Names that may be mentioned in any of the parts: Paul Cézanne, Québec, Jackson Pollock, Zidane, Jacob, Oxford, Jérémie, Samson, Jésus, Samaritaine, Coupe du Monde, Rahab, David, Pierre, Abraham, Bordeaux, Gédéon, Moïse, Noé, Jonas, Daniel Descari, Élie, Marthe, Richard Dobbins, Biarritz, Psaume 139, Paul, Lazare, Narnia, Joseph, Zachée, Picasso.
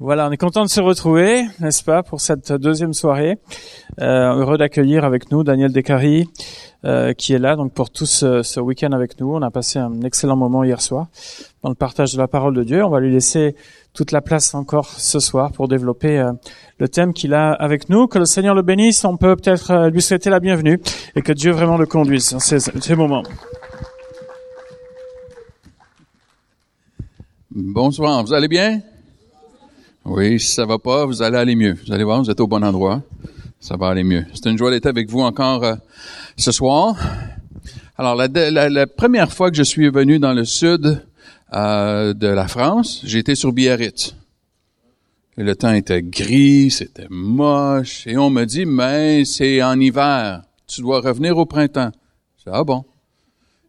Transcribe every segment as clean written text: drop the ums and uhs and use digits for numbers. Voilà, on est content de se retrouver, n'est-ce pas, pour cette deuxième soirée. Heureux d'accueillir avec nous Daniel Descari, qui est là donc pour tout ce week-end avec nous. On a passé un excellent moment hier soir dans le partage de la parole de Dieu. On va lui laisser toute la place encore ce soir pour développer le thème qu'il a avec nous. Que le Seigneur le bénisse, on peut peut-être lui souhaiter la bienvenue et que Dieu vraiment le conduise dans ces moments. Bonsoir, vous allez bien? Oui, si ça va pas, vous allez aller mieux. Vous allez voir, vous êtes au bon endroit. Ça va aller mieux. C'est une joie d'être avec vous encore ce soir. Alors, la première fois que je suis venu dans le sud de la France, j'étais sur Biarritz. Et le temps était gris, c'était moche. Et on me dit, mais c'est en hiver, tu dois revenir au printemps. Je dis, ah bon?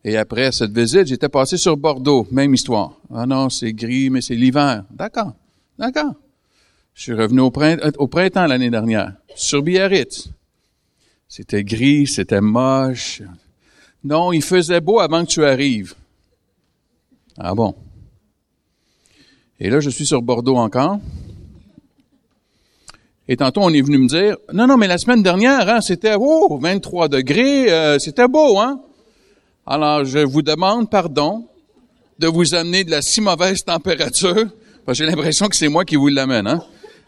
Et après cette visite, j'étais passé sur Bordeaux, même histoire. Ah non, c'est gris, mais c'est l'hiver. D'accord. Je suis revenu au printemps l'année dernière, sur Biarritz. C'était gris, c'était moche. Non, il faisait beau avant que tu arrives. Ah bon. Et là, je suis sur Bordeaux encore. Et tantôt, on est venu me dire, non, mais la semaine dernière, hein, c'était 23 degrés, c'était beau, hein? Alors, je vous demande pardon de vous amener de la si mauvaise température. Parce que j'ai l'impression que c'est moi qui vous l'amène, hein?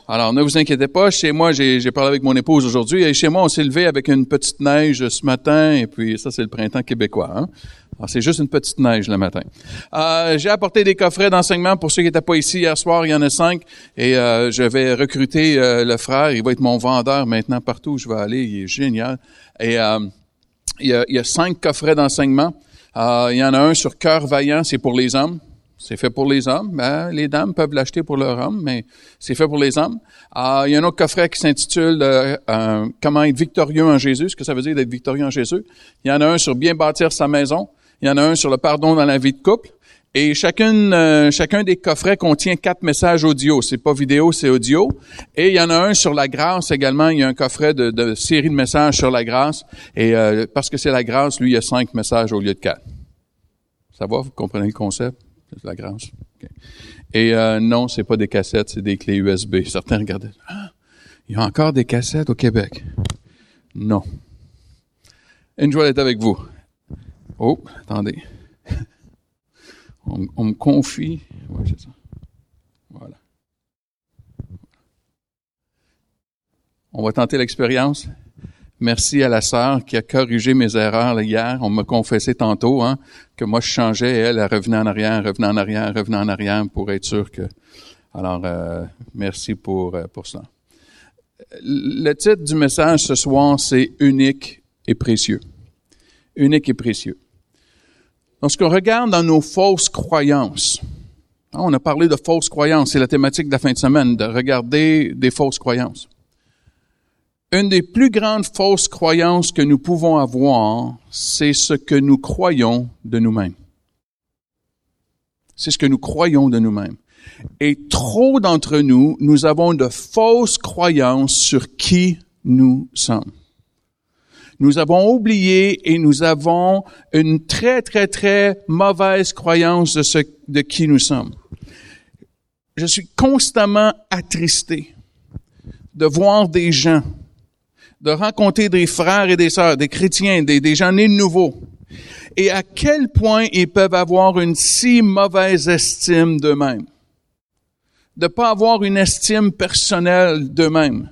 Alors, ne vous inquiétez pas. Chez moi, j'ai parlé avec mon épouse aujourd'hui. Et chez moi, on s'est levé avec une petite neige ce matin. Et puis, ça, c'est le printemps québécois, hein? Alors, c'est juste une petite neige le matin. J'ai apporté des coffrets d'enseignement pour ceux qui n'étaient pas ici hier soir. Il y en a 5. Et je vais recruter le frère. Il va être mon vendeur maintenant partout où je vais aller. Il est génial. Et il y a 5 coffrets d'enseignement. Il y en a un sur Cœur Vaillant. C'est pour les hommes. C'est fait pour les hommes. Ben, les dames peuvent l'acheter pour leur homme, mais c'est fait pour les hommes. Il y a un autre coffret qui s'intitule « Comment être victorieux en Jésus », ce que ça veut dire d'être victorieux en Jésus. Il y en a un sur « Bien bâtir sa maison ». Il y en a un sur le « Pardon dans la vie de couple ». Et chacun des coffrets contient 4 messages audio. C'est pas vidéo, c'est audio. Et il y en a un sur la grâce également. Il y a un coffret de série de messages sur la grâce. Et parce que c'est la grâce, lui, il y a 5 messages au lieu de 4. Ça va? Vous comprenez le concept? C'est la grâce. Okay. Et non, c'est pas des cassettes, c'est des clés USB. Certains regardaient. Ah, il y a encore des cassettes au Québec. Non. Une joie d'être avec vous. Oh, attendez. On me confie. Oui, c'est ça. Voilà. On va tenter l'expérience. Merci à la sœur qui a corrigé mes erreurs hier. On m'a confessé tantôt, hein, que moi je changeais et elle revenait en arrière, pour être sûr que... Alors, merci pour cela. Le titre du message ce soir, c'est « Unique et précieux ». Unique et précieux. Lorsqu'on regarde dans nos fausses croyances, hein, on a parlé de fausses croyances, c'est la thématique de la fin de semaine, de regarder des fausses croyances. Une des plus grandes fausses croyances que nous pouvons avoir, c'est ce que nous croyons de nous-mêmes. C'est ce que nous croyons de nous-mêmes. Et trop d'entre nous, nous avons de fausses croyances sur qui nous sommes. Nous avons oublié et nous avons une très, très, très mauvaise croyance de qui nous sommes. Je suis constamment attristé de voir des gens, de rencontrer des frères et des sœurs, des chrétiens, des gens nés de nouveau. Et à quel point ils peuvent avoir une si mauvaise estime d'eux-mêmes. De ne pas avoir une estime personnelle d'eux-mêmes.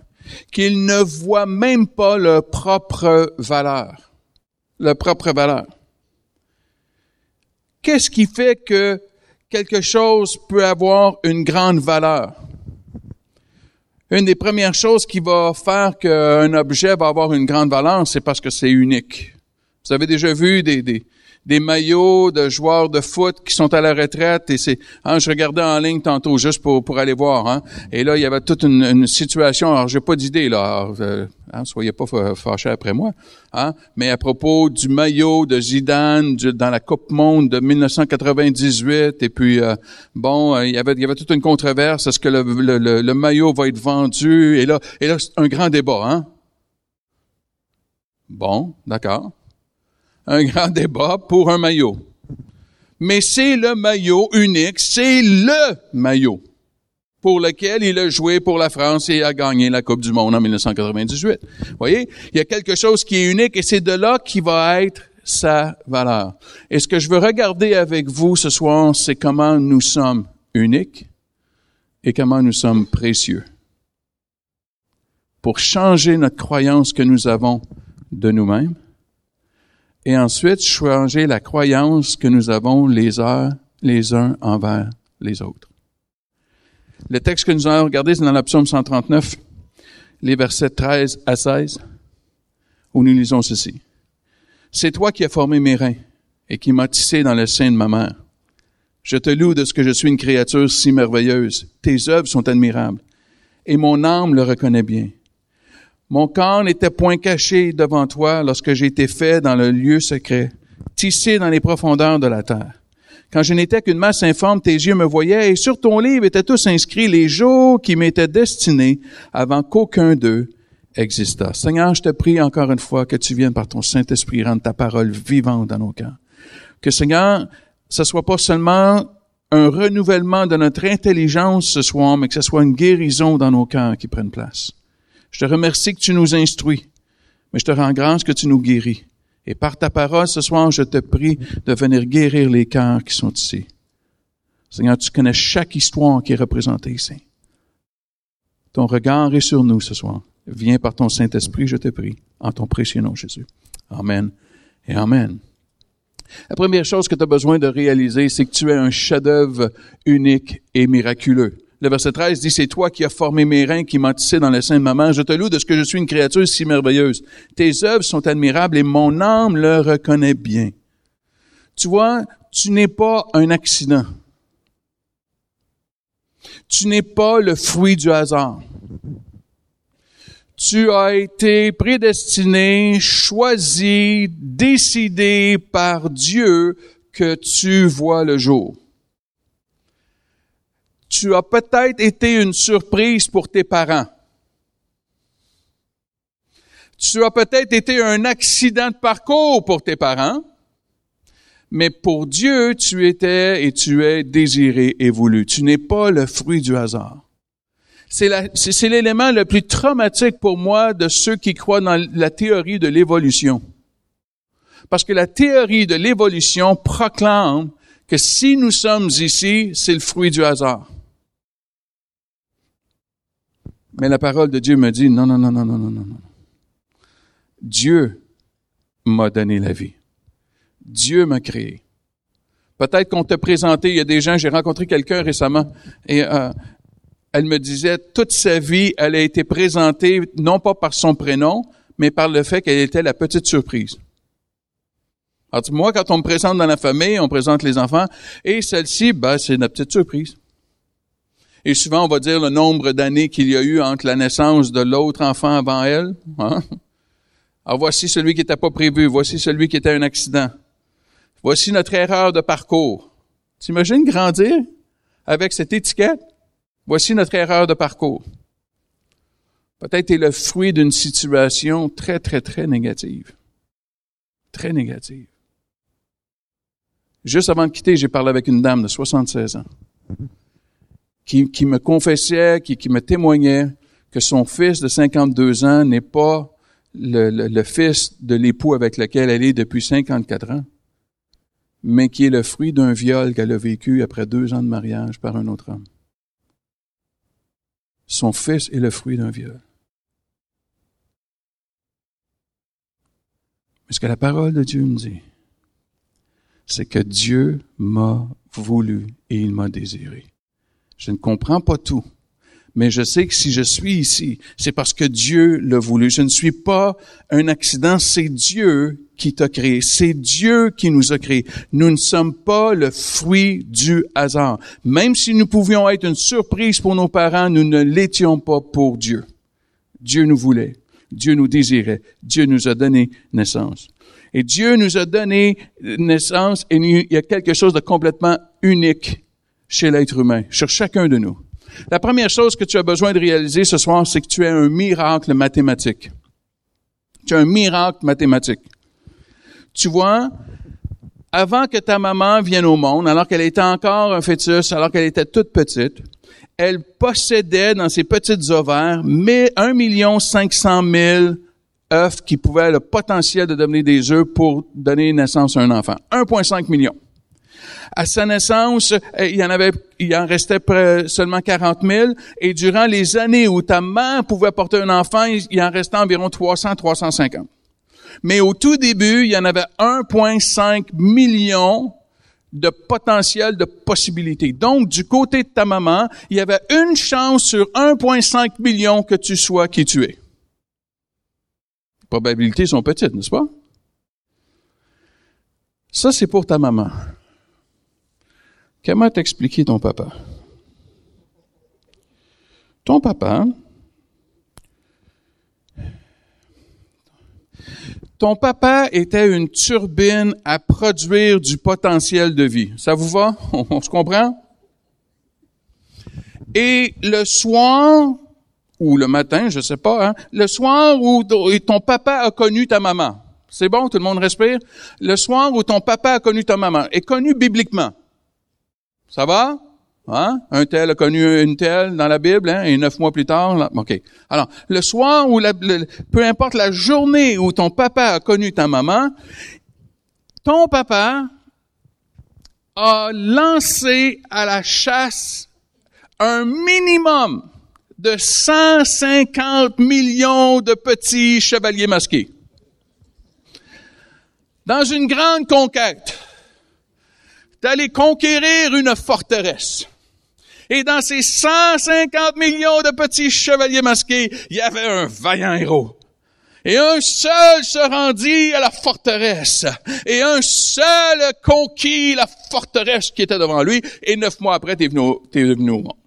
Qu'ils ne voient même pas leur propre valeur. Leur propre valeur. Qu'est-ce qui fait que quelque chose peut avoir une grande valeur? Une des premières choses qui va faire qu'un objet va avoir une grande valeur, c'est parce que c'est unique. Vous avez déjà vu des maillots de joueurs de foot qui sont à la retraite et c'est, hein, je regardais en ligne tantôt juste pour aller voir, hein. Et là, il y avait toute une situation. Alors, j'ai pas d'idée, là. Alors, hein, soyez pas fâchés après moi, hein. Mais à propos du maillot de Zidane dans la Coupe du Monde de 1998, et puis il y avait toute une controverse. Est-ce que le maillot va être vendu? Et là, c'est un grand débat, hein. Bon, d'accord. Un grand débat pour un maillot. Mais c'est le maillot unique. C'est le maillot. pour lequel il a joué pour la France et a gagné la Coupe du Monde en 1998. Vous voyez, il y a quelque chose qui est unique et c'est de là qui va être sa valeur. Et ce que je veux regarder avec vous ce soir, c'est comment nous sommes uniques et comment nous sommes précieux pour changer notre croyance que nous avons de nous-mêmes et ensuite changer la croyance que nous avons les uns envers les autres. Le texte que nous allons regarder, c'est dans le Psaume 139, les versets 13 à 16, où nous lisons ceci. « C'est toi qui as formé mes reins et qui m'as tissé dans le sein de ma mère. Je te loue de ce que je suis une créature si merveilleuse. Tes œuvres sont admirables et mon âme le reconnaît bien. Mon corps n'était point caché devant toi lorsque j'ai été fait dans le lieu secret, tissé dans les profondeurs de la terre. Quand je n'étais qu'une masse informe, tes yeux me voyaient, et sur ton livre étaient tous inscrits les jours qui m'étaient destinés avant qu'aucun d'eux existât. » Seigneur, je te prie encore une fois que tu viennes par ton Saint-Esprit rendre ta parole vivante dans nos cœurs. Que, Seigneur, ce soit pas seulement un renouvellement de notre intelligence ce soir, mais que ce soit une guérison dans nos cœurs qui prenne place. Je te remercie que tu nous instruis, mais je te rends grâce que tu nous guéris. Et par ta parole, ce soir, je te prie de venir guérir les cœurs qui sont ici. Seigneur, tu connais chaque histoire qui est représentée ici. Ton regard est sur nous ce soir. Viens par ton Saint-Esprit, je te prie, en ton précieux nom, Jésus. Amen et amen. La première chose que tu as besoin de réaliser, c'est que tu es un chef-d'œuvre unique et miraculeux. Le verset 13 dit « C'est toi qui as formé mes reins, qui m'as tissé dans le sein de ma mère. Je te loue de ce que je suis une créature si merveilleuse. Tes œuvres sont admirables et mon âme le reconnaît bien. » Tu vois, tu n'es pas un accident. Tu n'es pas le fruit du hasard. Tu as été prédestiné, choisi, décidé par Dieu que tu vois le jour. Tu as peut-être été une surprise pour tes parents. Tu as peut-être été un accident de parcours pour tes parents, mais pour Dieu, tu étais et tu es désiré et voulu. Tu n'es pas le fruit du hasard. C'est l'élément le plus traumatique pour moi de ceux qui croient dans la théorie de l'évolution. Parce que la théorie de l'évolution proclame que si nous sommes ici, c'est le fruit du hasard. Mais la parole de Dieu me dit, non. Dieu m'a donné la vie. Dieu m'a créé. Peut-être qu'on t'a présenté, il y a des gens, j'ai rencontré quelqu'un récemment, et elle me disait, toute sa vie, elle a été présentée, non pas par son prénom, mais par le fait qu'elle était la petite surprise. Alors, moi, quand on me présente dans la famille, on présente les enfants, et celle-ci, c'est une petite surprise. Et souvent, on va dire le nombre d'années qu'il y a eu entre la naissance de l'autre enfant avant elle. Hein? Alors, voici celui qui n'était pas prévu. Voici celui qui était un accident. Voici notre erreur de parcours. T'imagines grandir avec cette étiquette? Voici notre erreur de parcours. Peut-être est le fruit d'une situation très, très, très négative. Très négative. Juste avant de quitter, j'ai parlé avec une dame de 76 ans. Qui me confessait, qui me témoignait que son fils de 52 ans n'est pas le fils de l'époux avec lequel elle est depuis 54 ans, mais qui est le fruit d'un viol qu'elle a vécu après 2 ans de mariage par un autre homme. Son fils est le fruit d'un viol. Mais ce que la parole de Dieu me dit, c'est que Dieu m'a voulu et il m'a désiré. Je ne comprends pas tout, mais je sais que si je suis ici, c'est parce que Dieu l'a voulu. Je ne suis pas un accident, c'est Dieu qui t'a créé. C'est Dieu qui nous a créés. Nous ne sommes pas le fruit du hasard. Même si nous pouvions être une surprise pour nos parents, nous ne l'étions pas pour Dieu. Dieu nous voulait, Dieu nous désirait, Dieu nous a donné naissance. Et Dieu nous a donné naissance et il y a quelque chose de complètement unique chez l'être humain, sur chacun de nous. La première chose que tu as besoin de réaliser ce soir, c'est que tu es un miracle mathématique. Tu es un miracle mathématique. Tu vois, avant que ta maman vienne au monde, alors qu'elle était encore un fœtus, alors qu'elle était toute petite, elle possédait dans ses petites ovaires 1 500 000 œufs qui pouvaient avoir le potentiel de devenir des œufs pour donner naissance à un enfant. 1,5 million. À sa naissance, il en restait seulement 40 000. Et durant les années où ta mère pouvait porter un enfant, il en restait environ 300, 350. Mais au tout début, il y en avait 1,5 million de potentiel de possibilités. Donc, du côté de ta maman, il y avait une chance sur 1,5 million que tu sois qui tu es. Les probabilités sont petites, n'est-ce pas? Ça, c'est pour ta maman. Comment t'expliquer ton papa? Ton papa... Ton papa était une turbine à produire du potentiel de vie. Ça vous va? On se comprend? Et le soir, ou le matin, je sais pas, hein, le soir où ton papa a connu ta maman. C'est bon? Tout le monde respire? Le soir où ton papa a connu ta maman, est connu bibliquement. Ça va? Hein? Un tel a connu une telle dans la Bible, hein? Et 9 mois plus tard, là, ok. Alors, le soir ou peu importe la journée où ton papa a connu ta maman, ton papa a lancé à la chasse un minimum de 150 millions de petits chevaliers masqués. Dans une grande conquête, d'aller conquérir une forteresse. Et dans ces 150 millions de petits chevaliers masqués, il y avait un vaillant héros. Et un seul se rendit à la forteresse. Et un seul conquit la forteresse qui était devant lui. Et 9 mois après, t'es venu au monde.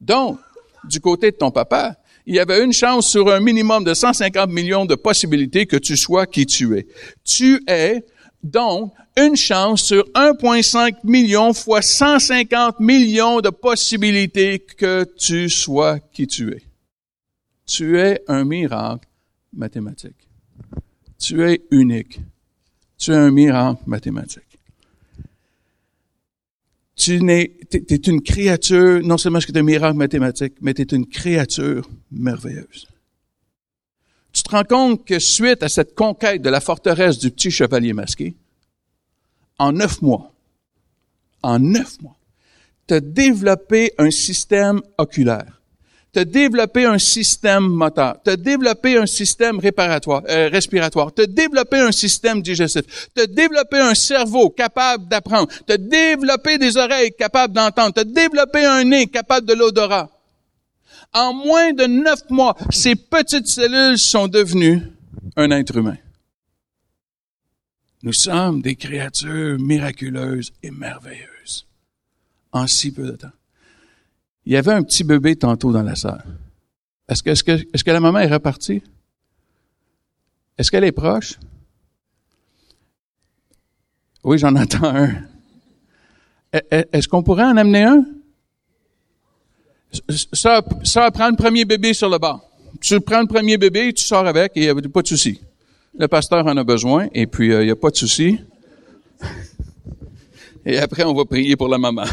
Donc, du côté de ton papa, il y avait une chance sur un minimum de 150 millions de possibilités que tu sois qui tu es. Tu es, donc, une chance sur 1,5 million fois 150 millions de possibilités que tu sois qui tu es. Tu es un miracle mathématique. Tu es unique. Tu es un miracle mathématique. T'es une créature, non seulement que tu es un miracle mathématique, mais tu es une créature merveilleuse. Tu te rends compte que suite à cette conquête de la forteresse du petit chevalier masqué, en 9 mois, t'as développé un système oculaire, t'as développé un système moteur, t'as développé un système respiratoire, t'as développé un système digestif, t'as développé un cerveau capable d'apprendre, t'as développé des oreilles capables d'entendre, t'as développé un nez capable de l'odorat. En moins de 9 mois, ces petites cellules sont devenues un être humain. Nous sommes des créatures miraculeuses et merveilleuses en si peu de temps. Il y avait un petit bébé tantôt dans la salle. Est-ce que la maman est repartie? Est-ce qu'elle est proche? Oui, j'en entends un. Est-ce qu'on pourrait en amener un? Sœur, prends le premier bébé sur le bord. Tu prends le premier bébé, tu sors avec et pas de souci. Le pasteur en a besoin, et puis il n'y a pas de souci. Et après, on va prier pour la maman.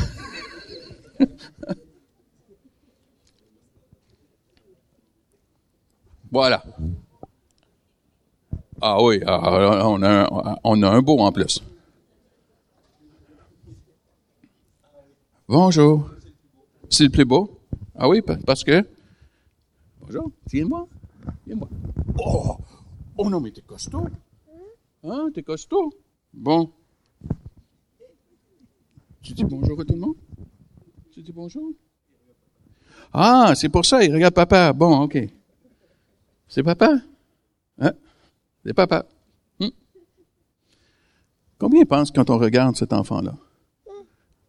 Voilà. Ah oui, on a un beau en plus. Bonjour. C'est le plus beau? Ah oui, parce que... Bonjour, viens-moi. Oh! Oh non, mais t'es costaud. Hein, t'es costaud? Bon. Tu dis bonjour à tout le monde? Tu dis bonjour? Ah, c'est pour ça, il regarde papa. Bon, OK. C'est papa? Hein? C'est papa. Combien pensent quand on regarde cet enfant-là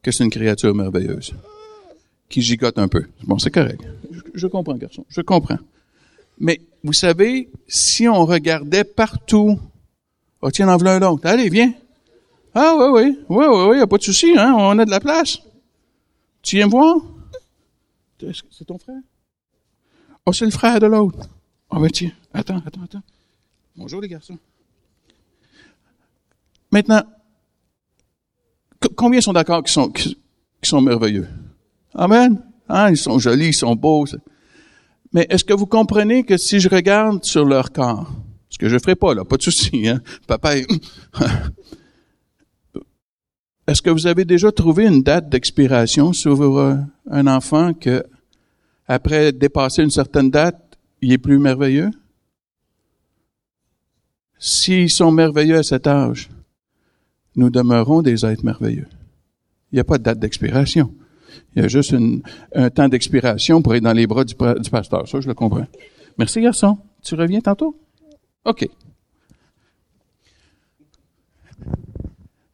que c'est une créature merveilleuse qui gigote un peu? Bon, c'est correct. Je comprends, garçon. Je comprends. Mais, vous savez, si on regardait partout... Ah, oh, tiens, en voilà un autre. Allez, viens. Ah, oui, y a pas de souci, hein, on a de la place. Tu viens me voir? C'est ton frère? Oh, c'est le frère de l'autre. Ah, oh, ben tiens, attends. Bonjour, les garçons. Maintenant, combien sont d'accord qu'ils sont merveilleux? Amen. Hein, ils sont jolis, ils sont beaux. Mais est-ce que vous comprenez que si je regarde sur leur corps, ce que je ferai pas, là, pas de souci, hein, papa est... Est-ce que vous avez déjà trouvé une date d'expiration sur un enfant que, après dépasser une certaine date, il est plus merveilleux? S'ils sont merveilleux à cet âge, nous demeurons des êtres merveilleux. Il n'y a pas de date d'expiration. Il y a juste un temps d'expiration pour être dans les bras du pasteur. Ça, je le comprends. Merci, garçon. Tu reviens tantôt? OK.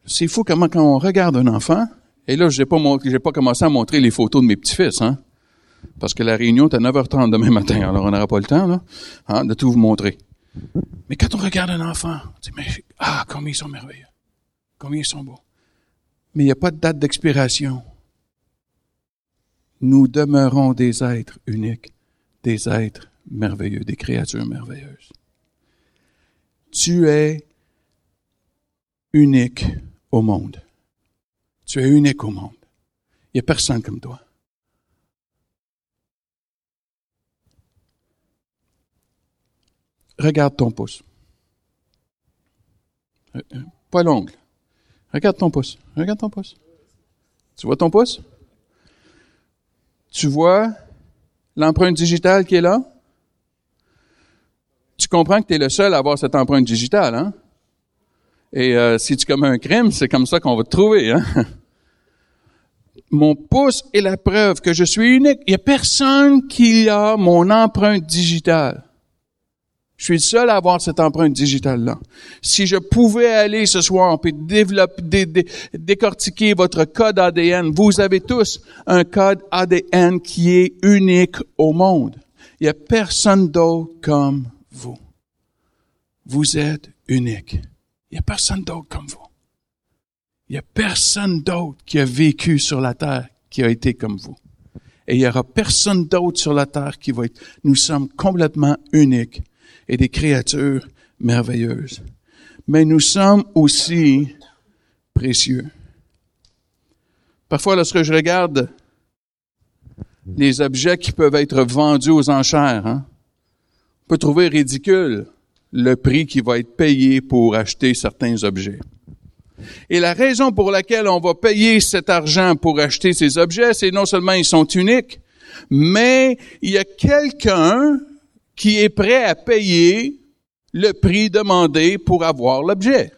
C'est fou comment quand on regarde un enfant, et là, j'ai pas commencé à montrer les photos de mes petits-fils, hein, parce que la réunion est à 9h30 demain matin, alors on n'aura pas le temps là, hein, de tout vous montrer. Mais quand on regarde un enfant, on dit, mais, ah, combien ils sont merveilleux, combien ils sont beaux. Mais il n'y a pas de date d'expiration. Nous demeurons des êtres uniques, des êtres merveilleux, des créatures merveilleuses. Tu es unique au monde. Tu es unique au monde. Il n'y a personne comme toi. Regarde ton pouce. Pas l'ongle. Regarde ton pouce. Regarde ton pouce. Tu vois ton pouce? Tu vois l'empreinte digitale qui est là? Tu comprends que tu es le seul à avoir cette empreinte digitale, hein? Et si tu commets un crime, c'est comme ça qu'on va te trouver, hein? Mon pouce est la preuve que je suis unique. Il n'y a personne qui a mon empreinte digitale. Je suis le seul à avoir cette empreinte digitale-là. Si je pouvais aller ce soir et décortiquer votre code ADN, vous avez tous un code ADN qui est unique au monde. Il n'y a personne d'autre comme vous. Vous êtes unique. Il n'y a personne d'autre comme vous. Il n'y a personne d'autre qui a vécu sur la terre qui a été comme vous. Et il n'y aura personne d'autre sur la terre qui va être. Nous sommes complètement uniques et des créatures merveilleuses. Mais nous sommes aussi précieux. Parfois, lorsque je regarde les objets qui peuvent être vendus aux enchères, hein, on peut trouver ridicule le prix qui va être payé pour acheter certains objets. Et la raison pour laquelle on va payer cet argent pour acheter ces objets, c'est non seulement ils sont uniques, mais il y a quelqu'un qui est prêt à payer le prix demandé pour avoir l'objet.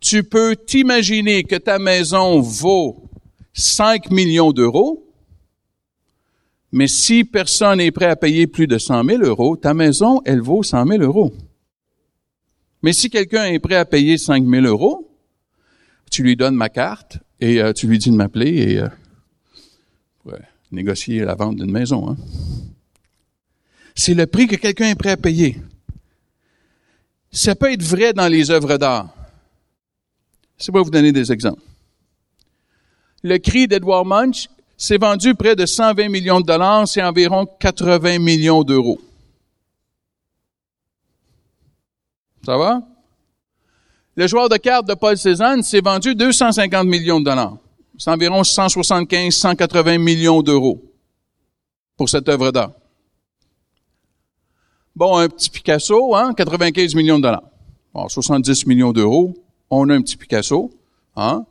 Tu peux t'imaginer que ta maison vaut 5 millions d'euros, mais si personne n'est prêt à payer plus de 100 000 euros, ta maison, elle vaut 100 000 euros. Mais si quelqu'un est prêt à payer 5 000 euros, tu lui donnes ma carte et tu lui dis de m'appeler et négocier la vente d'une maison. Hein? C'est le prix que quelqu'un est prêt à payer. Ça peut être vrai dans les œuvres d'art. Je vais vous donner des exemples. Le cri d'Edward Munch, c'est vendu près de 120 millions de dollars, c'est environ 80 millions d'euros. Ça va? Le joueur de cartes de Paul Cézanne, c'est vendu 250 millions de dollars. C'est environ 175-180 millions d'euros pour cette œuvre d'art. Bon, un petit Picasso, hein, 95 millions de dollars. Bon, 70 millions d'euros, on a un petit Picasso, hein,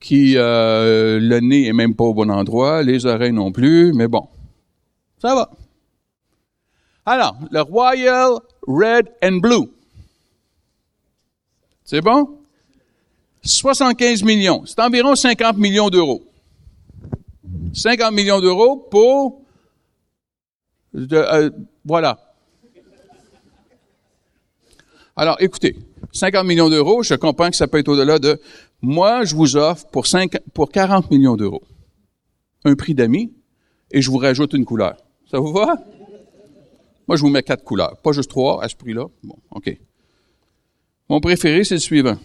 qui le nez est même pas au bon endroit, les oreilles non plus, mais bon, ça va. Alors, le Royal Red and Blue, c'est bon? 75 millions, c'est environ 50 millions d'euros. 50 millions d'euros pour, voilà. Alors, écoutez, 50 millions d'euros, je comprends que ça peut être au-delà de... Moi, je vous offre pour 40 millions d'euros un prix d'amis et je vous rajoute une couleur. Ça vous va? Moi, je vous mets 4 couleurs, pas juste 3 à ce prix-là. Bon, OK. Mon préféré, c'est le suivant.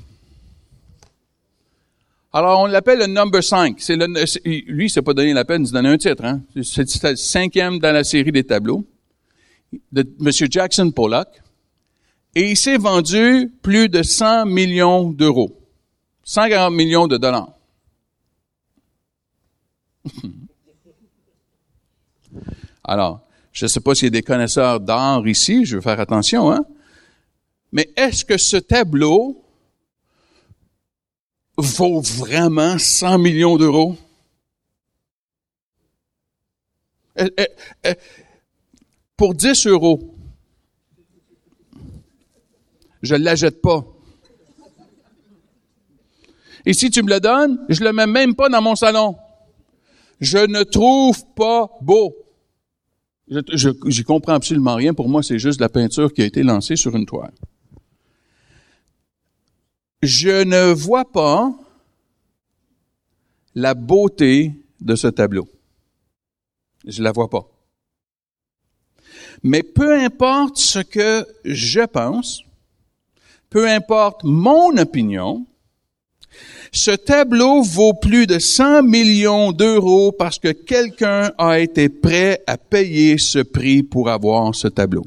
Alors, on l'appelle le number 5. Lui, il ne s'est pas donné la peine de se donner un titre. Hein? C'est le 5e dans la série des tableaux de M. Jackson Pollock. Et il s'est vendu plus de 100 millions d'euros. 140 millions de dollars. Alors, je ne sais pas s'il y a des connaisseurs d'art ici, je veux faire attention, hein? Mais est-ce que ce tableau vaut vraiment 100 millions d'euros? Pour 10 euros, je ne l'achète pas. Et si tu me le donnes, je ne le mets même pas dans mon salon. Je ne trouve pas beau. Je n'y comprends absolument rien. Pour moi, c'est juste la peinture qui a été lancée sur une toile. Je ne vois pas la beauté de ce tableau. Je ne la vois pas. Mais peu importe ce que je pense, peu importe mon opinion, ce tableau vaut plus de 100 millions d'euros parce que quelqu'un a été prêt à payer ce prix pour avoir ce tableau.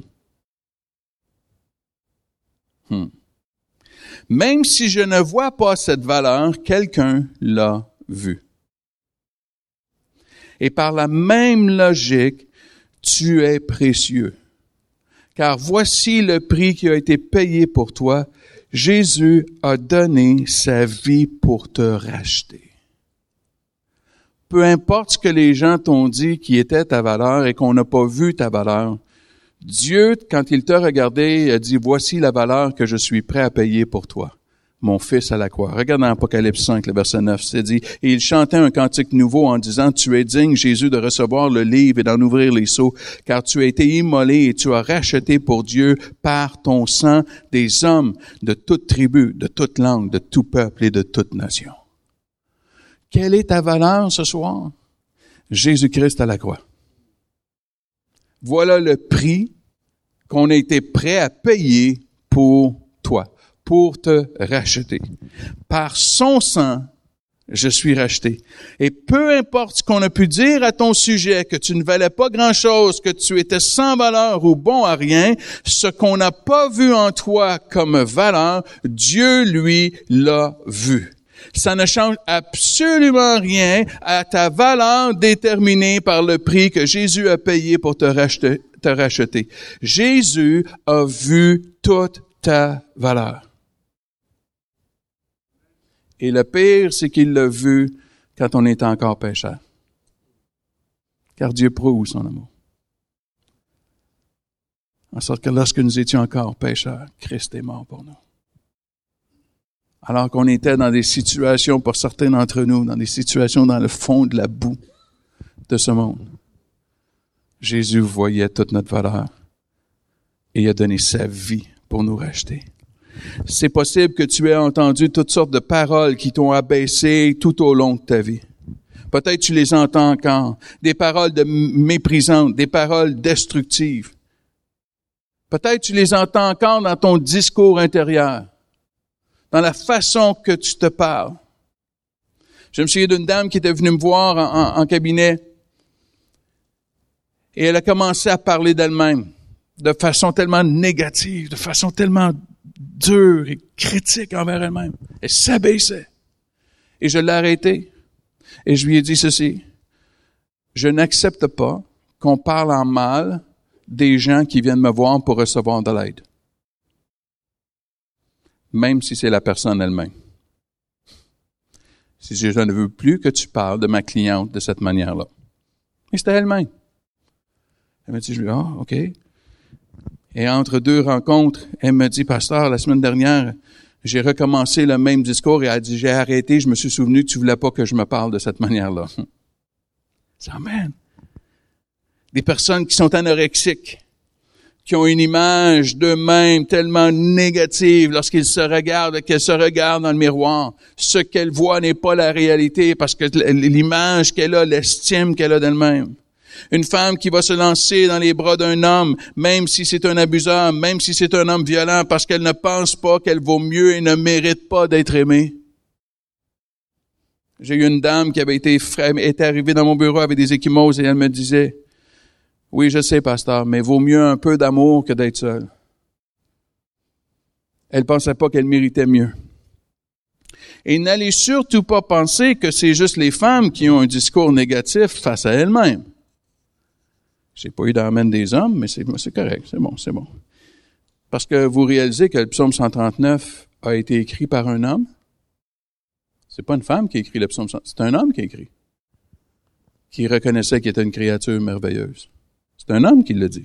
Même si je ne vois pas cette valeur, quelqu'un l'a vu. Et par la même logique, tu es précieux. Car voici le prix qui a été payé pour toi. Jésus a donné sa vie pour te racheter. Peu importe ce que les gens t'ont dit qui était ta valeur et qu'on n'a pas vu ta valeur, Dieu, quand il t'a regardé, a dit « Voici la valeur que je suis prêt à payer pour toi, mon fils à la croix. » Regarde dans Apocalypse 5, le verset 9, c'est dit « Et il chantait un cantique nouveau en disant « Tu es digne, Jésus, de recevoir le livre et d'en ouvrir les sceaux, car tu as été immolé et tu as racheté pour Dieu par ton sang des hommes de toute tribu, de toute langue, de tout peuple et de toute nation. » Quelle est ta valeur ce soir? Jésus-Christ à la croix. Voilà le prix qu'on a été prêt à payer pour toi, pour te racheter. Par son sang, je suis racheté. Et peu importe ce qu'on a pu dire à ton sujet, que tu ne valais pas grand-chose, que tu étais sans valeur ou bon à rien, ce qu'on n'a pas vu en toi comme valeur, Dieu, lui, l'a vu. Ça ne change absolument rien à ta valeur déterminée par le prix que Jésus a payé pour te racheter. Jésus a vu toute ta valeur. Et le pire, c'est qu'il l'a vu quand on était encore pécheur. Car Dieu prouve son amour. En sorte que lorsque nous étions encore pécheurs, Christ est mort pour nous. Alors qu'on était dans des situations, pour certains d'entre nous, dans des situations dans le fond de la boue de ce monde, Jésus voyait toute notre valeur et il a donné sa vie pour nous racheter. C'est possible que tu aies entendu toutes sortes de paroles qui t'ont abaissé tout au long de ta vie. Peut-être tu les entends encore, des paroles méprisantes, des paroles destructives. Peut-être tu les entends encore dans ton discours intérieur, dans la façon que tu te parles. Je me souviens d'une dame qui était venue me voir en cabinet et elle a commencé à parler d'elle-même de façon tellement négative, de façon tellement dure et critique envers elle-même. Elle s'abaissait. Et je l'ai arrêtée et je lui ai dit ceci: je n'accepte pas qu'on parle en mal des gens qui viennent me voir pour recevoir de l'aide, même si c'est la personne elle-même. Je ne veux plus que tu parles de ma cliente de cette manière-là. Et c'était elle-même. Elle m'a dit, OK. Et entre deux rencontres, elle me dit, pasteur, la semaine dernière, j'ai recommencé le même discours et elle a dit, j'ai arrêté, je me suis souvenu que tu voulais pas que je me parle de cette manière-là. Ça mène. Des personnes qui sont anorexiques, qui ont une image d'eux-mêmes tellement négative lorsqu'ils se regardent, qu'elles se regardent dans le miroir. Ce qu'elles voient n'est pas la réalité parce que l'image qu'elle a, l'estime qu'elle a d'elle-même. Une femme qui va se lancer dans les bras d'un homme, même si c'est un abuseur, même si c'est un homme violent, parce qu'elle ne pense pas qu'elle vaut mieux et ne mérite pas d'être aimée. J'ai eu une dame qui était arrivée dans mon bureau avec des ecchymoses et elle me disait, oui, je sais, pasteur, mais vaut mieux un peu d'amour que d'être seule. Elle pensait pas qu'elle méritait mieux. Et n'allez surtout pas penser que c'est juste les femmes qui ont un discours négatif face à elles-mêmes. J'ai pas eu d'amène des hommes, mais c'est correct, c'est bon. Parce que vous réalisez que le psaume 139 a été écrit par un homme. C'est pas une femme qui écrit le psaume 139, c'est un homme qui écrit. Qui reconnaissait qu'il était une créature merveilleuse. C'est un homme qui le dit.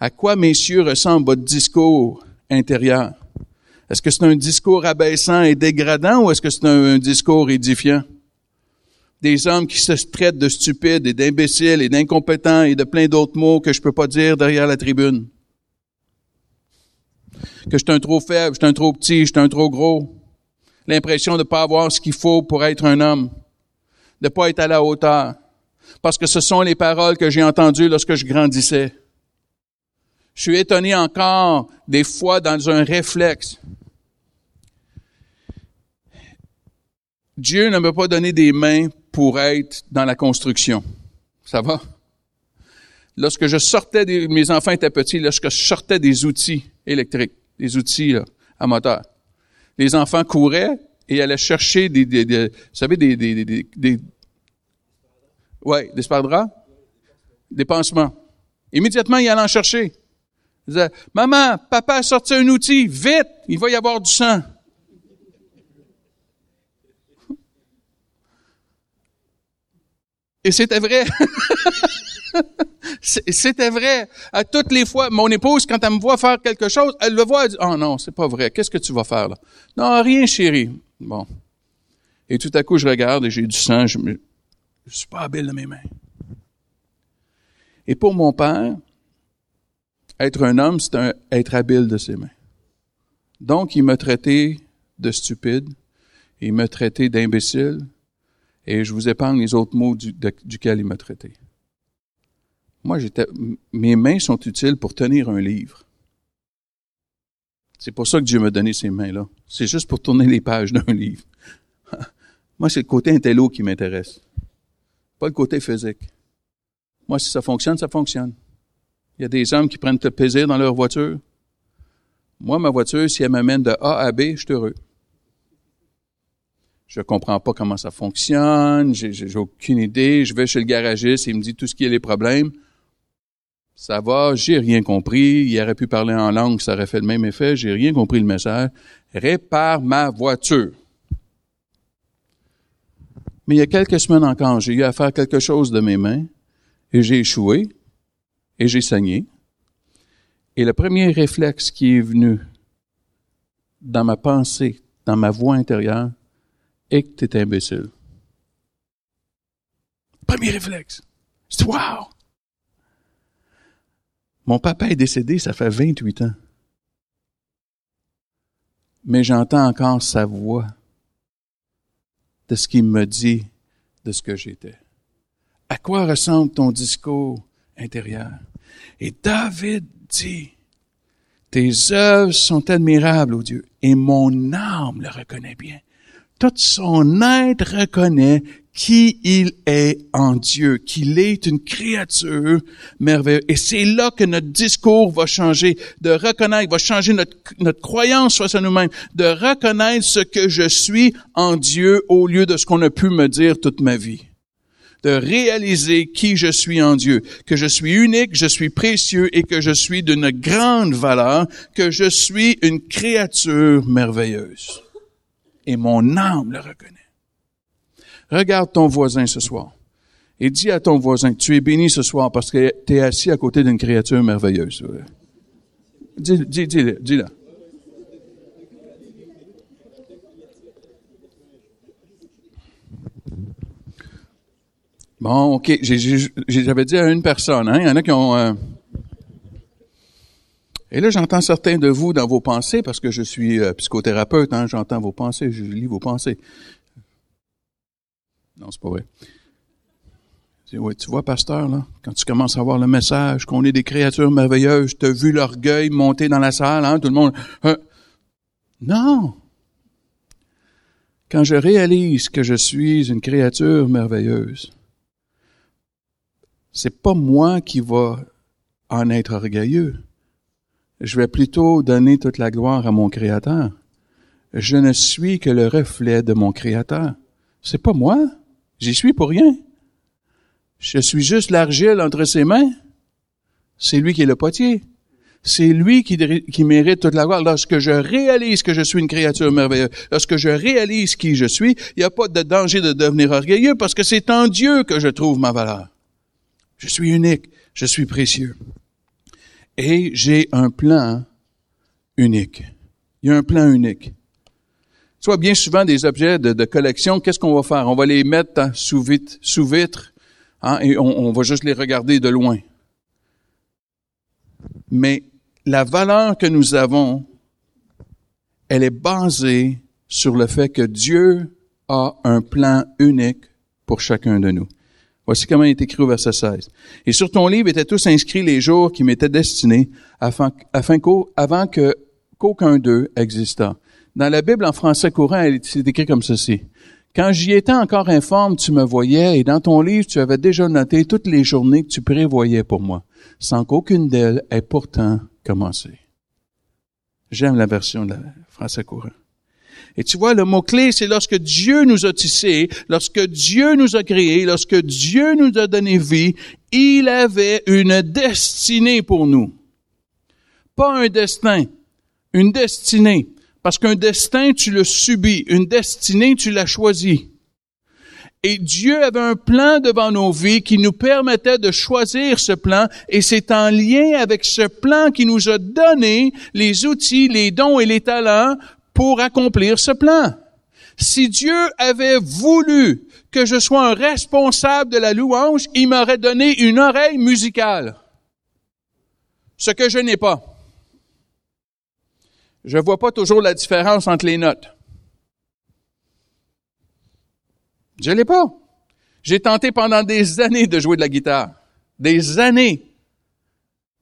À quoi, messieurs, ressemble votre discours intérieur? Est-ce que c'est un discours abaissant et dégradant ou est-ce que c'est un discours édifiant? Des hommes qui se traitent de stupides et d'imbéciles et d'incompétents et de plein d'autres mots que je peux pas dire derrière la tribune. Que je suis un trop faible, je suis un trop petit, je suis un trop gros. L'impression de pas avoir ce qu'il faut pour être un homme. De pas être à la hauteur. Parce que ce sont les paroles que j'ai entendues lorsque je grandissais. Je suis étonné encore, des fois, dans un réflexe. Dieu ne m'a pas donné des mains pour être dans la construction. Ça va? Lorsque je sortais mes enfants étaient petits, lorsque je sortais des outils électriques, des outils là, à moteur, les enfants couraient et allaient chercher des sparadraps, des pansements. Immédiatement, ils allaient en chercher. Ils disaient, « Maman, papa a sorti un outil, vite, il va y avoir du sang. » Et c'était vrai. C'était vrai. À toutes les fois, mon épouse, quand elle me voit faire quelque chose, elle le voit, elle dit, « Oh non, c'est pas vrai, qu'est-ce que tu vas faire là? »« Non, rien, chérie. » Bon. Et tout à coup, je regarde et j'ai du sang, je suis pas habile de mes mains. Et pour mon père, être un homme, c'est être habile de ses mains. Donc, il m'a traité de stupide, il m'a traité d'imbécile, et je vous épargne les autres mots duquel il m'a traité. Moi, mes mains sont utiles pour tenir un livre. C'est pour ça que Dieu m'a donné ces mains-là. C'est juste pour tourner les pages d'un livre. Moi, c'est le côté intello qui m'intéresse, pas le côté physique. Moi, si ça fonctionne, ça fonctionne. Il y a des hommes qui prennent le plaisir dans leur voiture. Moi, ma voiture, si elle m'amène de A à B, je suis heureux. Je comprends pas comment ça fonctionne, j'ai aucune idée. Je vais chez le garagiste, il me dit tout ce qui est les problèmes. Ça va, j'ai rien compris. Il aurait pu parler en langue, ça aurait fait le même effet. J'ai rien compris le message. Répare ma voiture. Mais il y a quelques semaines encore, j'ai eu à faire quelque chose de mes mains. Et j'ai échoué, et j'ai saigné. Et le premier réflexe qui est venu dans ma pensée, dans ma voix intérieure, est que t'es imbécile. Premier réflexe. C'est wow! Mon papa est décédé, ça fait 28 ans. Mais j'entends encore sa voix de ce qu'il me dit, de ce que j'étais. À quoi ressemble ton discours intérieur? Et David dit, « Tes œuvres sont admirables, ô Dieu, et mon âme le reconnaît bien. Tout son être reconnaît qui il est en Dieu, qu'il est une créature merveilleuse. » Et c'est là que notre discours va changer, de reconnaître, va changer notre croyance face à nous-mêmes, de reconnaître ce que je suis en Dieu au lieu de ce qu'on a pu me dire toute ma vie. De réaliser qui je suis en Dieu, que je suis unique, je suis précieux et que je suis d'une grande valeur, que je suis une créature merveilleuse. Et mon âme le reconnaît. Regarde ton voisin ce soir et dis à ton voisin, tu es béni ce soir parce que tu es assis à côté d'une créature merveilleuse. Dis-le. Bon, OK. J'avais dit à une personne, hein. Il y en a qui ont... Et là, j'entends certains de vous dans vos pensées, parce que je suis psychothérapeute, hein. J'entends vos pensées, je lis vos pensées. Non, c'est pas vrai. Ouais, tu vois, pasteur, là, quand tu commences à voir le message, qu'on est des créatures merveilleuses, t'as vu l'orgueil monter dans la salle, hein, tout le monde... Non! Quand je réalise que je suis une créature merveilleuse, c'est pas moi qui va en être orgueilleux. Je vais plutôt donner toute la gloire à mon Créateur. Je ne suis que le reflet de mon Créateur. C'est pas moi. J'y suis pour rien. Je suis juste l'argile entre ses mains. C'est lui qui est le potier. C'est lui qui mérite toute la gloire. Lorsque je réalise que je suis une créature merveilleuse, lorsque je réalise qui je suis, il n'y a pas de danger de devenir orgueilleux parce que c'est en Dieu que je trouve ma valeur. Je suis unique, je suis précieux. Et j'ai un plan unique. Il y a un plan unique. Tu vois, bien souvent, des objets de collection, qu'est-ce qu'on va faire? On va les mettre hein, sous vitre hein, et on va juste les regarder de loin. Mais la valeur que nous avons, elle est basée sur le fait que Dieu a un plan unique pour chacun de nous. Voici comment il est écrit au verset 16. « Et sur ton livre étaient tous inscrits les jours qui m'étaient destinés, avant qu'aucun d'eux existât. » Dans la Bible en français courant, elle est écrite comme ceci. « Quand j'y étais encore informe, tu me voyais, et dans ton livre, tu avais déjà noté toutes les journées que tu prévoyais pour moi, sans qu'aucune d'elles ait pourtant commencé. » J'aime la version de la français courant. Et tu vois, le mot-clé, c'est lorsque Dieu nous a tissés, lorsque Dieu nous a créés, lorsque Dieu nous a donné vie, il avait une destinée pour nous. Pas un destin, une destinée. Parce qu'un destin, tu le subis. Une destinée, tu l'as choisi. Et Dieu avait un plan devant nos vies qui nous permettait de choisir ce plan. Et c'est en lien avec ce plan qui nous a donné les outils, les dons et les talents pour accomplir ce plan. Si Dieu avait voulu que je sois un responsable de la louange, il m'aurait donné une oreille musicale. Ce que je n'ai pas. Je vois pas toujours la différence entre les notes. Je l'ai pas. J'ai tenté pendant des années de jouer de la guitare. Des années.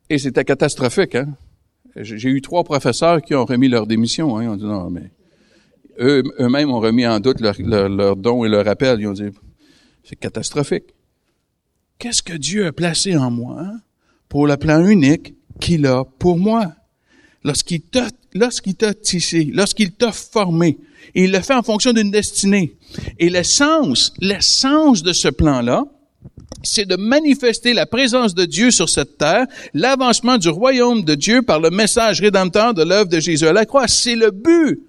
Et c'était catastrophique, hein. J'ai eu 3 professeurs qui ont remis leur démission, hein. Ils ont dit non, mais eux-mêmes ont remis en doute leur don et leur appel. Ils ont dit, c'est catastrophique. Qu'est-ce que Dieu a placé en moi, hein, pour le plan unique qu'il a pour moi? Lorsqu'il t'a tissé, lorsqu'il t'a formé, et il le fait en fonction d'une destinée. Et l'essence de ce plan-là, c'est de manifester la présence de Dieu sur cette terre, l'avancement du royaume de Dieu par le message rédempteur de l'œuvre de Jésus à la croix. C'est le but.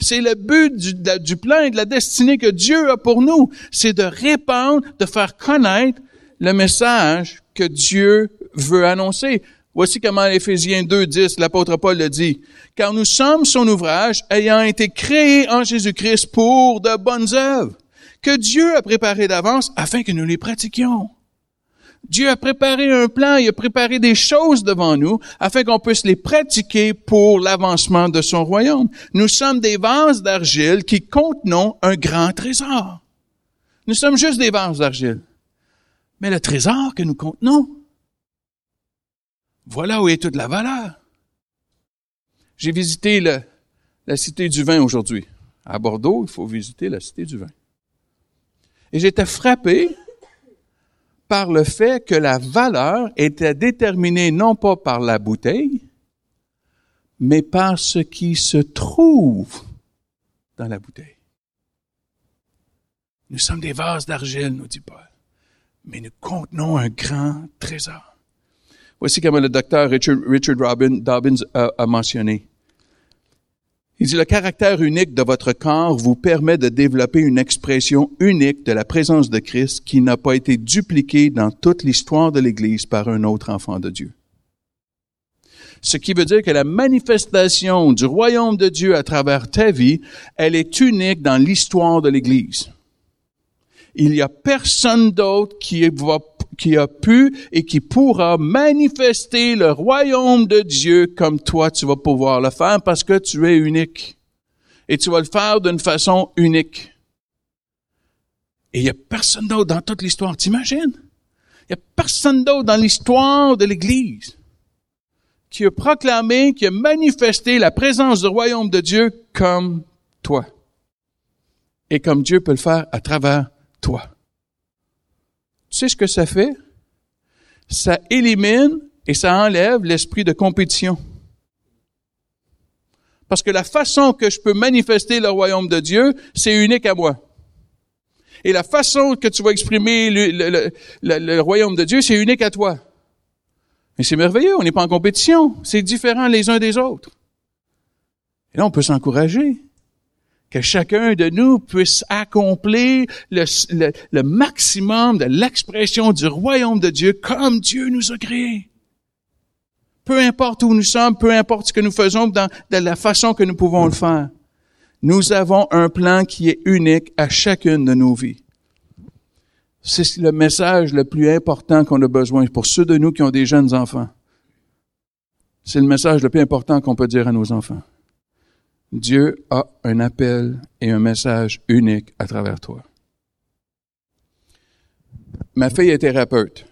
C'est le but du plan et de la destinée que Dieu a pour nous. C'est de répandre, de faire connaître le message que Dieu veut annoncer. Voici comment Éphésiens 2:10, l'apôtre Paul le dit. « Car nous sommes son ouvrage, ayant été créés en Jésus-Christ pour de bonnes œuvres, que Dieu a préparées d'avance afin que nous les pratiquions. » Dieu a préparé un plan, il a préparé des choses devant nous afin qu'on puisse les pratiquer pour l'avancement de son royaume. Nous sommes des vases d'argile qui contenons un grand trésor. Nous sommes juste des vases d'argile. Mais le trésor que nous contenons, voilà où est toute la valeur. J'ai visité la Cité du vin aujourd'hui. À Bordeaux, il faut visiter la Cité du vin. Et j'étais frappé par le fait que la valeur était déterminée non pas par la bouteille, mais par ce qui se trouve dans la bouteille. Nous sommes des vases d'argile, nous dit Paul, mais nous contenons un grand trésor. Voici comment le docteur Richard Dobbins a mentionné. Il dit « Le caractère unique de votre corps vous permet de développer une expression unique de la présence de Christ qui n'a pas été dupliquée dans toute l'histoire de l'Église par un autre enfant de Dieu. » Ce qui veut dire que la manifestation du royaume de Dieu à travers ta vie, elle est unique dans l'histoire de l'Église. Il n'y a personne d'autre qui a pu et qui pourra manifester le royaume de Dieu comme toi, tu vas pouvoir le faire parce que tu es unique. Et tu vas le faire d'une façon unique. Et il n'y a personne d'autre dans toute l'histoire, t'imagines? Il n'y a personne d'autre dans l'histoire de l'Église qui a proclamé, qui a manifesté la présence du royaume de Dieu comme toi. Et comme Dieu peut le faire à travers toi. Tu sais ce que ça fait? Ça élimine et ça enlève l'esprit de compétition. Parce que la façon que je peux manifester le royaume de Dieu, c'est unique à moi. Et la façon que tu vas exprimer le royaume de Dieu, c'est unique à toi. Mais c'est merveilleux, on n'est pas en compétition. C'est différent les uns des autres. Et là, on peut s'encourager. Que chacun de nous puisse accomplir le maximum de l'expression du royaume de Dieu comme Dieu nous a créés. Peu importe où nous sommes, peu importe ce que nous faisons, de la façon que nous pouvons le faire. Nous avons un plan qui est unique à chacune de nos vies. C'est le message le plus important qu'on a besoin pour ceux de nous qui ont des jeunes enfants. C'est le message le plus important qu'on peut dire à nos enfants. Dieu a un appel et un message unique à travers toi. Ma fille est thérapeute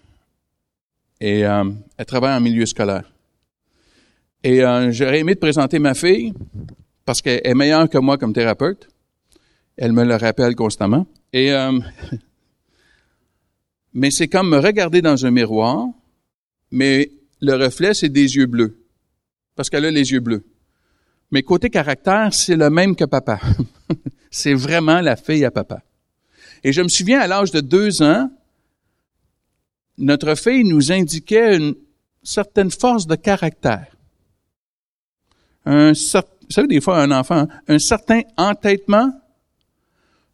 et elle travaille en milieu scolaire. Et j'aurais aimé te présenter ma fille parce qu'elle est meilleure que moi comme thérapeute. Elle me le rappelle constamment. Et mais c'est comme me regarder dans un miroir, mais le reflet, c'est des yeux bleus parce qu'elle a les yeux bleus. Mais côté caractère, c'est le même que papa. C'est vraiment la fille à papa. Et je me souviens, à l'âge de 2 ans, notre fille nous indiquait une certaine force de caractère. Vous savez, des fois, un enfant, hein? Un certain entêtement,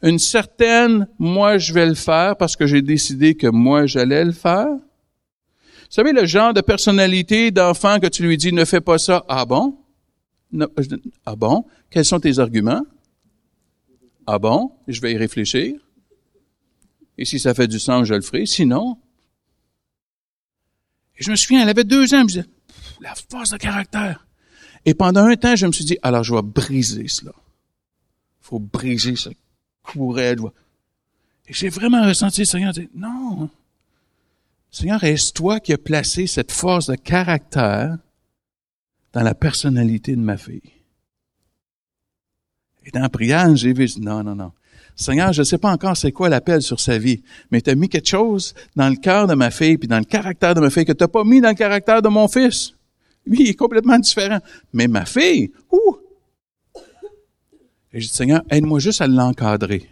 une certaine « moi, je vais le faire parce que j'ai décidé que moi, j'allais le faire ». Vous savez, le genre de personnalité d'enfant que tu lui dis « ne fais pas ça », « ah bon ». « Ah bon? Quels sont tes arguments? »« Ah bon? Je vais y réfléchir. » Et si ça fait du sens, je le ferai. Sinon... Et je me souviens, elle avait 2 ans, je me disais, « La force de caractère! » Et pendant un temps, je me suis dit, « Alors, je vais briser cela. Il faut briser ce courage. » Et j'ai vraiment ressenti le Seigneur dire, « Non! Seigneur, est-ce toi qui as placé cette force de caractère dans la personnalité de ma fille. » Et dans la prière, j'ai vu, non. Seigneur, je ne sais pas encore c'est quoi l'appel sur sa vie, mais tu as mis quelque chose dans le cœur de ma fille puis dans le caractère de ma fille que tu n'as pas mis dans le caractère de mon fils. Lui, il est complètement différent. Mais ma fille, ouh! Et j'ai dit, Seigneur, aide-moi juste à l'encadrer.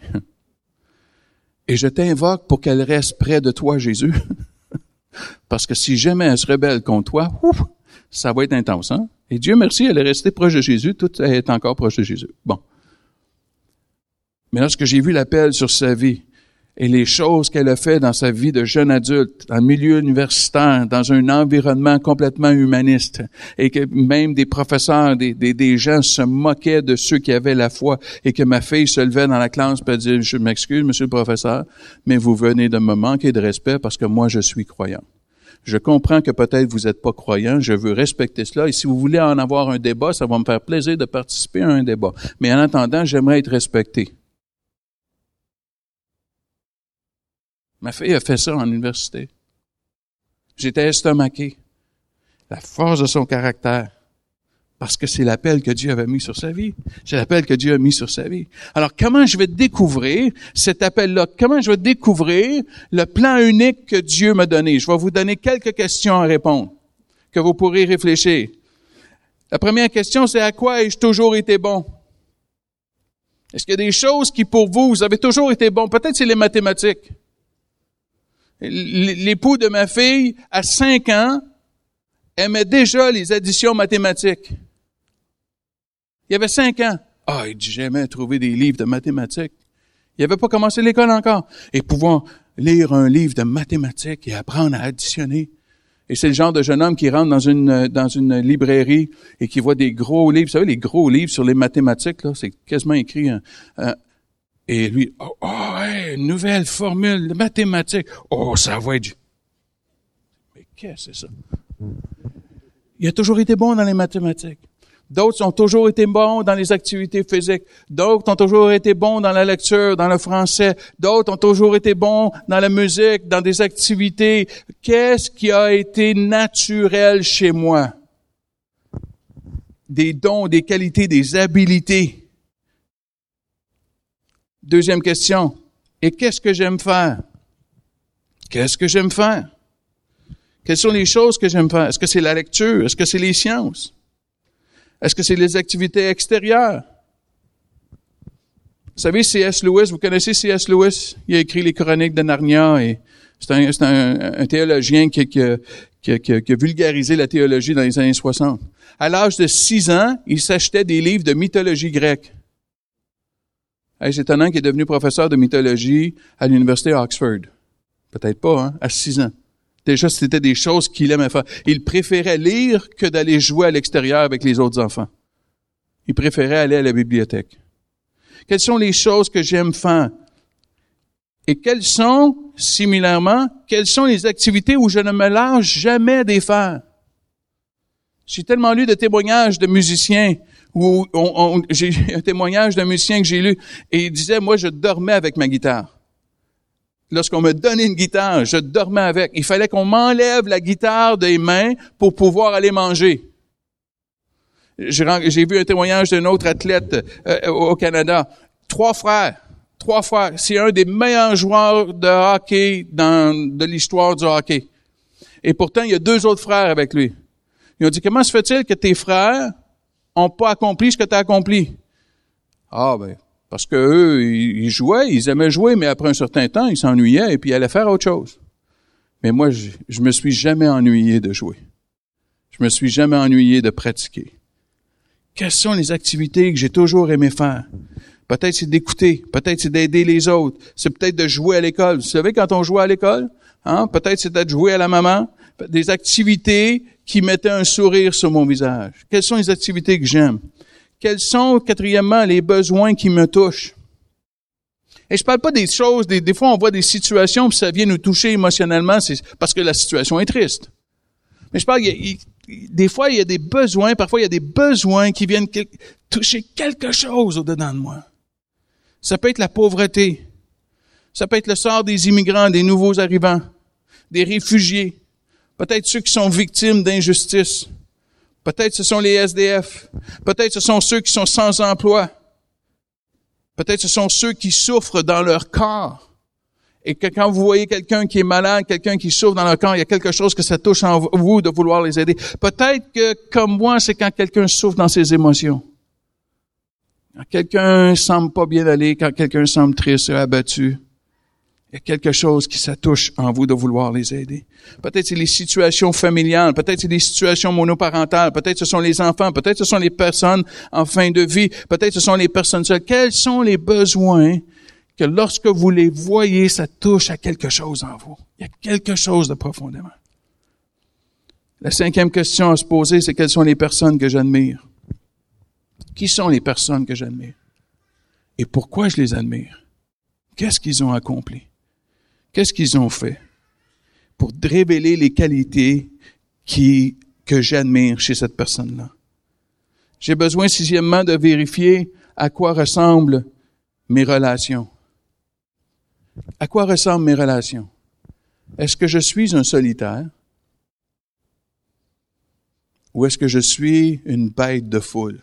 Et je t'invoque pour qu'elle reste près de toi, Jésus. Parce que si jamais elle se rebelle contre toi, ouh! Ça va être intense, hein? Et Dieu merci, elle est restée proche de Jésus, tout est encore proche de Jésus. Bon. Mais lorsque j'ai vu l'appel sur sa vie et les choses qu'elle a fait dans sa vie de jeune adulte, en milieu universitaire, dans un environnement complètement humaniste, et que même des professeurs, des gens se moquaient de ceux qui avaient la foi, et que ma fille se levait dans la classe et disait, je m'excuse, monsieur le professeur, mais vous venez de me manquer de respect parce que moi, je suis croyant. Je comprends que peut-être vous n'êtes pas croyant, je veux respecter cela, et si vous voulez en avoir un débat, ça va me faire plaisir de participer à un débat. Mais en attendant, j'aimerais être respecté. Ma fille a fait ça en université. J'étais estomaqué. La force de son caractère. Parce que c'est l'appel que Dieu avait mis sur sa vie. C'est l'appel que Dieu a mis sur sa vie. Alors, comment je vais découvrir cet appel-là? Comment je vais découvrir le plan unique que Dieu m'a donné? Je vais vous donner quelques questions à répondre, que vous pourrez réfléchir. La première question, c'est à quoi ai-je toujours été bon? Est-ce qu'il y a des choses qui, pour vous, vous avez toujours été bon? Peut-être c'est les mathématiques. L'époux de ma fille, à 5 ans, aimait déjà les additions mathématiques. Il avait 5 ans. Ah, il dit, j'aimais trouver des livres de mathématiques. Il n'avait pas commencé l'école encore. Et pouvoir lire un livre de mathématiques et apprendre à additionner. Et c'est le genre de jeune homme qui rentre dans une librairie et qui voit des gros livres. Vous savez, les gros livres sur les mathématiques, là, c'est quasiment écrit. Et lui, hey, nouvelle formule de mathématiques. Oh, ça va être... Mais qu'est-ce que c'est ça? Il a toujours été bon dans les mathématiques. D'autres ont toujours été bons dans les activités physiques. D'autres ont toujours été bons dans la lecture, dans le français. D'autres ont toujours été bons dans la musique, dans des activités. Qu'est-ce qui a été naturel chez moi? Des dons, des qualités, des habiletés. Deuxième question. Et qu'est-ce que j'aime faire? Qu'est-ce que j'aime faire? Quelles sont les choses que j'aime faire? Est-ce que c'est la lecture? Est-ce que c'est les sciences? Est-ce que c'est les activités extérieures? Vous savez, C.S. Lewis, vous connaissez C.S. Lewis? Il a écrit les Chroniques de Narnia et c'est un théologien qui a vulgarisé la théologie dans les années 60. À l'âge de 6 ans, il s'achetait des livres de mythologie grecque. C'est étonnant qu'il est devenu professeur de mythologie à l'université Oxford. Peut-être pas, hein? À 6 ans. Déjà, c'était des choses qu'il aimait faire. Il préférait lire que d'aller jouer à l'extérieur avec les autres enfants. Il préférait aller à la bibliothèque. Quelles sont les choses que j'aime faire? Et quelles sont, similairement, quelles sont les activités où je ne me lâche jamais des faire? J'ai tellement lu de témoignages de musiciens, où j'ai un témoignage d'un musicien que j'ai lu, et il disait, moi, je dormais avec ma guitare. Lorsqu'on me donnait une guitare, je dormais avec. Il fallait qu'on m'enlève la guitare des mains pour pouvoir aller manger. J'ai vu un témoignage d'un autre athlète au Canada. 3 frères. C'est un des meilleurs joueurs de hockey de l'histoire du hockey. Et pourtant, il y a 2 autres frères avec lui. Ils ont dit, comment se fait-il que tes frères n'ont pas accompli ce que tu as accompli? Ah, ben, parce que eux, ils jouaient, ils aimaient jouer, mais après un certain temps, ils s'ennuyaient et puis ils allaient faire autre chose. Mais moi, je me suis jamais ennuyé de jouer. Je me suis jamais ennuyé de pratiquer. Quelles sont les activités que j'ai toujours aimé faire? Peut-être c'est d'écouter, peut-être c'est d'aider les autres, c'est peut-être de jouer à l'école. Vous savez, quand on jouait à l'école, hein? Peut-être c'est de jouer à la maman. Des activités qui mettaient un sourire sur mon visage. Quelles sont les activités que j'aime? Quels sont, quatrièmement, les besoins qui me touchent? Et je parle pas des choses, des fois on voit des situations, puis ça vient nous toucher émotionnellement, c'est parce que la situation est triste. Mais je parle, des fois il y a des besoins, parfois il y a des besoins qui viennent toucher quelque chose au-dedans de moi. Ça peut être la pauvreté. Ça peut être le sort des immigrants, des nouveaux arrivants, des réfugiés. Peut-être ceux qui sont victimes d'injustice. Peut-être ce sont les SDF. Peut-être ce sont ceux qui sont sans emploi. Peut-être ce sont ceux qui souffrent dans leur corps. Et que quand vous voyez quelqu'un qui est malade, quelqu'un qui souffre dans leur corps, il y a quelque chose que ça touche en vous de vouloir les aider. Peut-être que, comme moi, c'est quand quelqu'un souffre dans ses émotions. Quand quelqu'un semble pas bien aller, quand quelqu'un semble triste, abattu. Il y a quelque chose qui ça touche en vous de vouloir les aider. Peut-être c'est les situations familiales, peut-être c'est les situations monoparentales, peut-être ce sont les enfants, peut-être ce sont les personnes en fin de vie, peut-être ce sont les personnes seules. Quels sont les besoins que lorsque vous les voyez, ça touche à quelque chose en vous? Il y a quelque chose de profondément. La 5e question à se poser, c'est quelles sont les personnes que j'admire? Qui sont les personnes que j'admire? Et pourquoi je les admire? Qu'est-ce qu'ils ont accompli? Qu'est-ce qu'ils ont fait pour révéler les qualités que j'admire chez cette personne-là? J'ai besoin, 6e, de vérifier à quoi ressemblent mes relations. À quoi ressemblent mes relations? Est-ce que je suis un solitaire? Ou est-ce que je suis une bête de foule?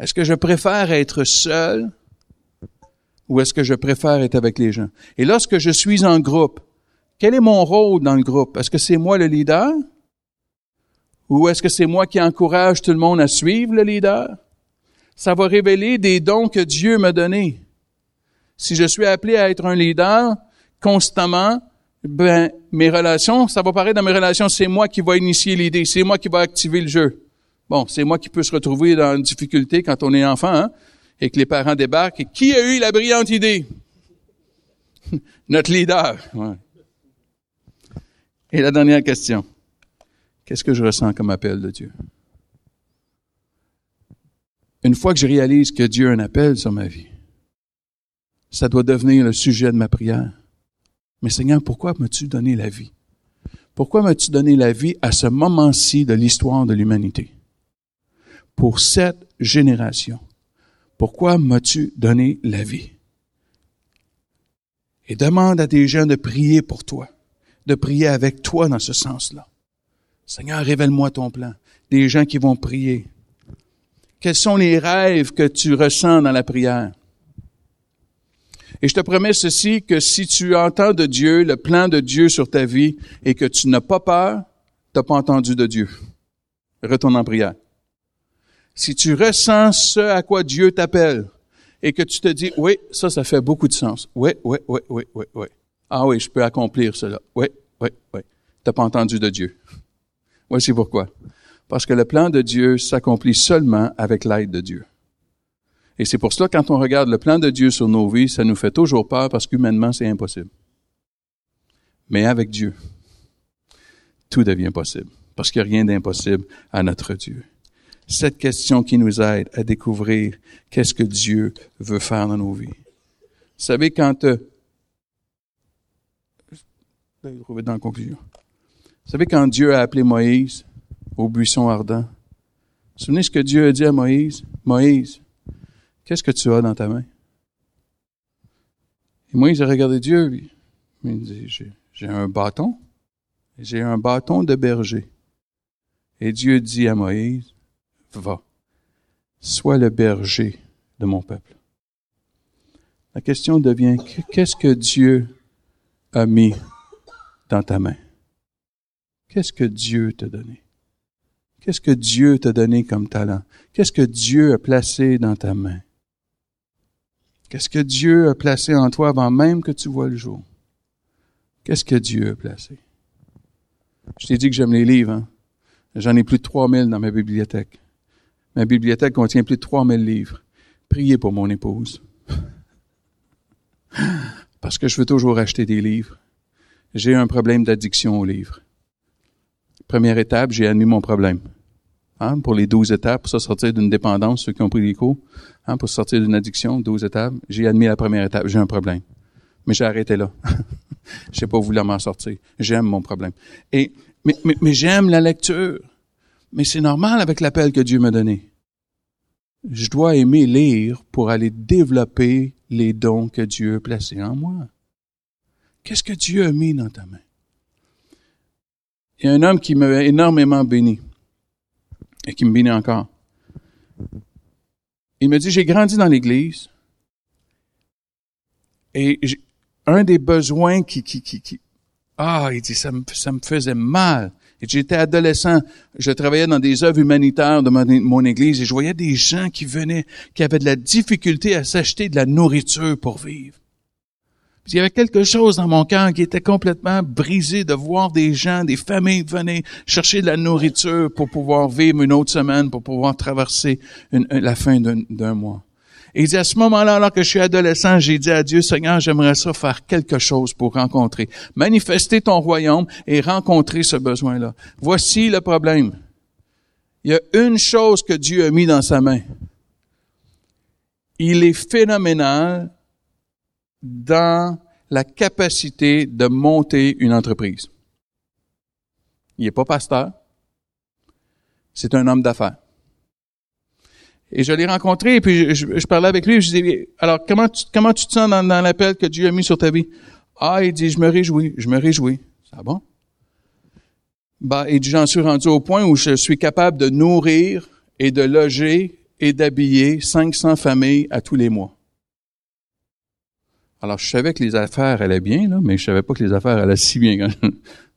Est-ce que je préfère être seul? Ou est-ce que je préfère être avec les gens? Et lorsque je suis en groupe, quel est mon rôle dans le groupe? Est-ce que c'est moi le leader? Ou est-ce que c'est moi qui encourage tout le monde à suivre le leader? Ça va révéler des dons que Dieu m'a donnés. Si je suis appelé à être un leader constamment, ben mes relations, ça va paraître dans mes relations, c'est moi qui va initier l'idée, c'est moi qui va activer le jeu. Bon, c'est moi qui peut se retrouver dans une difficulté quand on est enfant, hein? Et que les parents débarquent, et qui a eu la brillante idée? Notre leader. Ouais. Et la dernière question. Qu'est-ce que je ressens comme appel de Dieu? Une fois que je réalise que Dieu a un appel sur ma vie, ça doit devenir le sujet de ma prière. Mais Seigneur, pourquoi m'as-tu donné la vie? Pourquoi m'as-tu donné la vie à ce moment-ci de l'histoire de l'humanité? Pour cette génération. Pourquoi m'as-tu donné la vie? Et demande à tes gens de prier pour toi, de prier avec toi dans ce sens-là. Seigneur, révèle-moi ton plan. Des gens qui vont prier. Quels sont les rêves que tu ressens dans la prière? Et je te promets ceci, que si tu entends de Dieu, le plan de Dieu sur ta vie, et que tu n'as pas peur, tu n'as pas entendu de Dieu. Retourne en prière. Si tu ressens ce à quoi Dieu t'appelle, et que tu te dis, oui, ça fait beaucoup de sens. Oui. Ah oui, je peux accomplir cela. Oui. T'as pas entendu de Dieu. Voici pourquoi. Parce que le plan de Dieu s'accomplit seulement avec l'aide de Dieu. Et c'est pour cela, quand on regarde le plan de Dieu sur nos vies, ça nous fait toujours peur parce qu'humainement, c'est impossible. Mais avec Dieu, tout devient possible. Parce qu'il n'y a rien d'impossible à notre Dieu. Cette question qui nous aide à découvrir qu'est-ce que Dieu veut faire dans nos vies. Vous savez, quand... dans la conclusion. Vous savez, quand Dieu a appelé Moïse au buisson ardent, vous vous souvenez ce que Dieu a dit à Moïse? Moïse, qu'est-ce que tu as dans ta main? Et Moïse a regardé Dieu, puis il dit, j'ai un bâton. J'ai un bâton de berger. Et Dieu dit à Moïse, va, sois le berger de mon peuple. La question devient, qu'est-ce que Dieu a mis dans ta main? Qu'est-ce que Dieu t'a donné? Qu'est-ce que Dieu t'a donné comme talent? Qu'est-ce que Dieu a placé dans ta main? Qu'est-ce que Dieu a placé en toi avant même que tu vois le jour? Qu'est-ce que Dieu a placé? Je t'ai dit que j'aime les livres, hein? J'en ai plus de 3000 dans ma bibliothèque. Ma bibliothèque contient plus de 3000 livres. Priez pour mon épouse. Parce que je veux toujours acheter des livres. J'ai un problème d'addiction aux livres. Première étape, j'ai admis mon problème. Hein? Pour les 12 étapes, pour sortir d'une dépendance, ceux qui ont pris les cours, hein? Pour sortir d'une addiction, 12 étapes, j'ai admis la première étape, j'ai un problème. Mais j'ai arrêté là. J'ai pas voulu m'en sortir. J'aime mon problème. Mais j'aime la lecture. Mais c'est normal avec l'appel que Dieu m'a donné. Je dois aimer lire pour aller développer les dons que Dieu a placés en moi. Qu'est-ce que Dieu a mis dans ta main? Il y a un homme qui m'a énormément béni et qui me bénit encore. Il me dit, j'ai grandi dans l'Église et un des besoins il dit, ça me faisait mal. Et j'étais adolescent, je travaillais dans des œuvres humanitaires de mon église et je voyais des gens qui venaient, qui avaient de la difficulté à s'acheter de la nourriture pour vivre. Puis, il y avait quelque chose dans mon cœur qui était complètement brisé de voir des gens, des familles venir chercher de la nourriture pour pouvoir vivre une autre semaine, pour pouvoir traverser la fin d'un mois. Et il dit, à ce moment-là, alors que je suis adolescent, j'ai dit à Dieu, Seigneur, j'aimerais ça faire quelque chose pour rencontrer, manifester ton royaume et rencontrer ce besoin-là. Voici le problème. Il y a une chose que Dieu a mis dans sa main. Il est phénoménal dans la capacité de monter une entreprise. Il n'est pas pasteur. C'est un homme d'affaires. Et je l'ai rencontré, et puis je parlais avec lui, je disais, alors, comment tu te sens dans l'appel que Dieu a mis sur ta vie? Ah, il dit, je me réjouis. Ah bon? Il dit, j'en suis rendu au point où je suis capable de nourrir et de loger et d'habiller 500 familles à tous les mois. Alors, je savais que les affaires allaient bien, là, mais je savais pas que les affaires allaient si bien.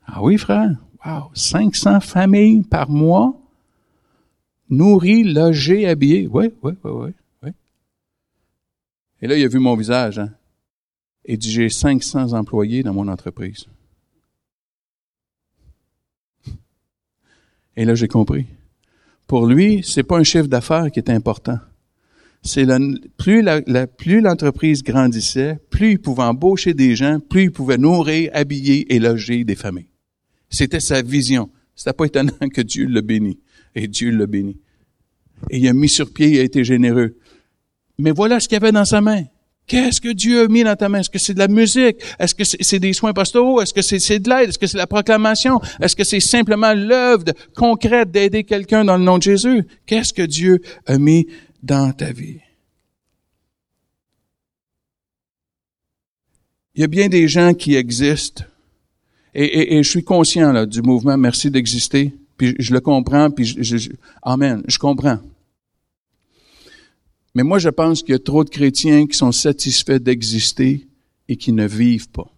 Ah oui, frère? Wow! 500 familles par mois? Nourri, logé, habillé. Oui. Et là, il a vu mon visage, hein. Et dit, j'ai 500 employés dans mon entreprise. Et là, j'ai compris. Pour lui, c'est pas un chiffre d'affaires qui est important. C'est plus l'entreprise grandissait, plus il pouvait embaucher des gens, plus il pouvait nourrir, habiller et loger des familles. C'était sa vision. C'était pas étonnant que Dieu le bénisse. Et Dieu l'a béni. Et il a mis sur pied, il a été généreux. Mais voilà ce qu'il y avait dans sa main. Qu'est-ce que Dieu a mis dans ta main? Est-ce que c'est de la musique? Est-ce que c'est des soins pastoraux? Est-ce que c'est de l'aide? Est-ce que c'est de la proclamation? Est-ce que c'est simplement l'œuvre concrète d'aider quelqu'un dans le nom de Jésus? Qu'est-ce que Dieu a mis dans ta vie? Il y a bien des gens qui existent. Et je suis conscient là, du mouvement « Merci d'exister ». Puis je le comprends, puis amen, je comprends. Mais moi, je pense qu'il y a trop de chrétiens qui sont satisfaits d'exister et qui ne vivent pas.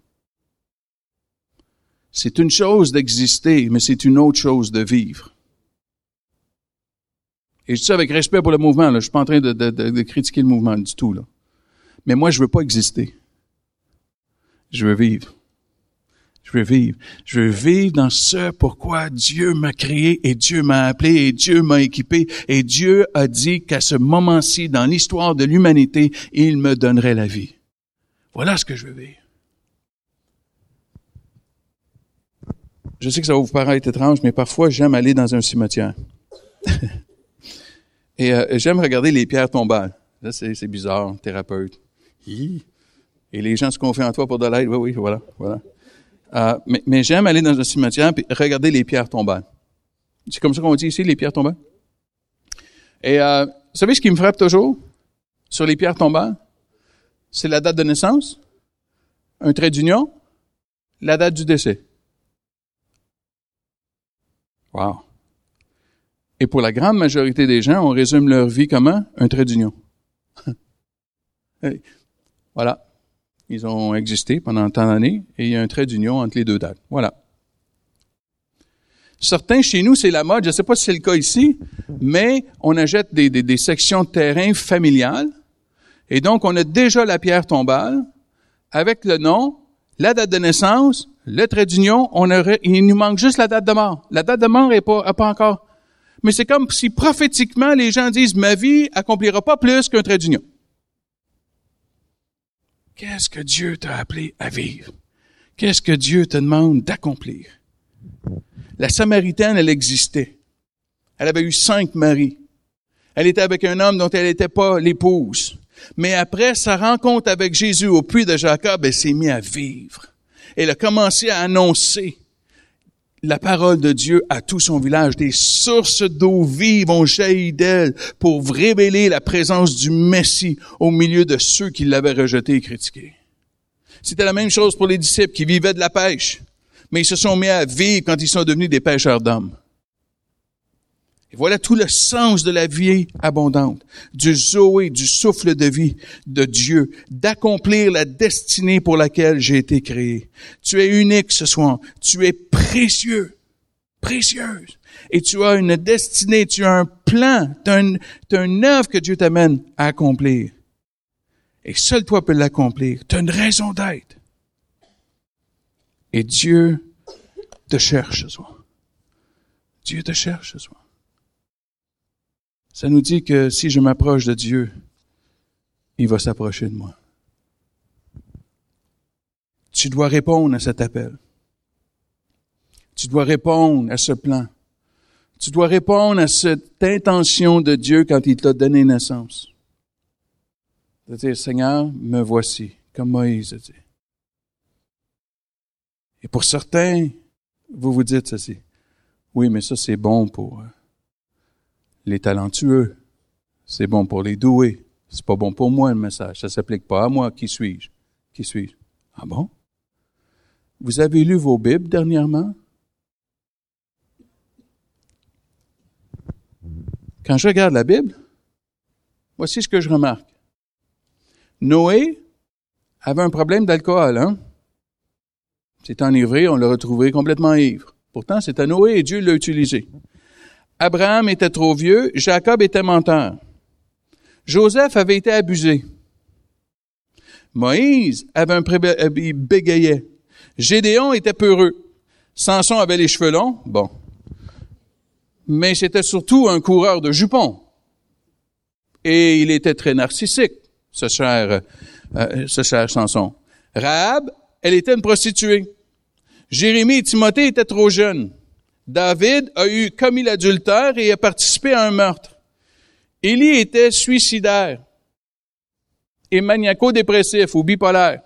C'est une chose d'exister, mais c'est une autre chose de vivre. Et je dis ça avec respect pour le mouvement, là. Je suis pas en train de critiquer le mouvement du tout, là. Mais moi, je veux pas exister. Je veux vivre. Je veux vivre. Je veux vivre dans ce pourquoi Dieu m'a créé et Dieu m'a appelé et Dieu m'a équipé et Dieu a dit qu'à ce moment-ci, dans l'histoire de l'humanité, il me donnerait la vie. Voilà ce que je veux vivre. Je sais que ça va vous paraître étrange, mais parfois, j'aime aller dans un cimetière. Et j'aime regarder les pierres tombales. Là, c'est bizarre, thérapeute. Hi. Et les gens se confient en toi pour de l'aide. Oui, oui, voilà, voilà. Mais j'aime aller dans un cimetière et regarder les pierres tombales. C'est comme ça qu'on dit ici, les pierres tombales. Et vous savez ce qui me frappe toujours sur les pierres tombales? C'est la date de naissance, un trait d'union, la date du décès. Wow! Et pour la grande majorité des gens, on résume leur vie comment? Un trait d'union. Voilà. Ils ont existé pendant tant d'années et il y a un trait d'union entre les deux dates. Voilà. Certains, chez nous, c'est la mode. Je ne sais pas si c'est le cas ici, mais on achète des sections de terrain familiales et donc on a déjà la pierre tombale avec le nom, la date de naissance, le trait d'union. Il nous manque juste la date de mort. La date de mort n'est pas encore. Mais c'est comme si prophétiquement les gens disent « Ma vie accomplira pas plus qu'un trait d'union ». Qu'est-ce que Dieu t'a appelé à vivre? Qu'est-ce que Dieu te demande d'accomplir? La Samaritaine, elle existait. Elle avait eu 5 maris. Elle était avec un homme dont elle n'était pas l'épouse. Mais après sa rencontre avec Jésus au puits de Jacob, elle s'est mise à vivre. Elle a commencé à annoncer la parole de Dieu à tout son village. Des sources d'eau vive ont jailli d'elle pour révéler la présence du Messie au milieu de ceux qui l'avaient rejeté et critiqué. C'était la même chose pour les disciples qui vivaient de la pêche, mais ils se sont mis à vivre quand ils sont devenus des pêcheurs d'hommes. Et voilà tout le sens de la vie abondante, du Zoé, du souffle de vie de Dieu, d'accomplir la destinée pour laquelle j'ai été créé. Tu es unique ce soir, tu es précieux, précieuse, et tu as une destinée, tu as un plan, tu as une œuvre que Dieu t'amène à accomplir. Et seul toi peux l'accomplir, tu as une raison d'être. Et Dieu te cherche ce soir. Dieu te cherche ce soir. Ça nous dit que si je m'approche de Dieu, il va s'approcher de moi. Tu dois répondre à cet appel. Tu dois répondre à ce plan. Tu dois répondre à cette intention de Dieu quand il t'a donné naissance. De dire, Seigneur, me voici, comme Moïse a dit. Et pour certains, vous vous dites ceci. Oui, mais ça, c'est bon pour les talentueux, c'est bon pour les doués. C'est pas bon pour moi, le message. Ça s'applique pas à moi. Qui suis-je? Qui suis-je? Ah bon? Vous avez lu vos Bibles dernièrement? Quand je regarde la Bible, voici ce que je remarque. Noé avait un problème d'alcool, hein? S'est enivré, on l'a retrouvé complètement ivre. Pourtant, c'était Noé et Dieu l'a utilisé. Abraham était trop vieux, Jacob était menteur. Joseph avait été abusé. Moïse avait il bégayait. Gédéon était peureux. Samson avait les cheveux longs, bon. Mais c'était surtout un coureur de jupons. Et il était très narcissique, ce cher Samson. Rahab, elle était une prostituée. Jérémie et Timothée étaient trop jeunes. David a commis l'adultère et a participé à un meurtre. Élie était suicidaire et maniaco-dépressif ou bipolaire.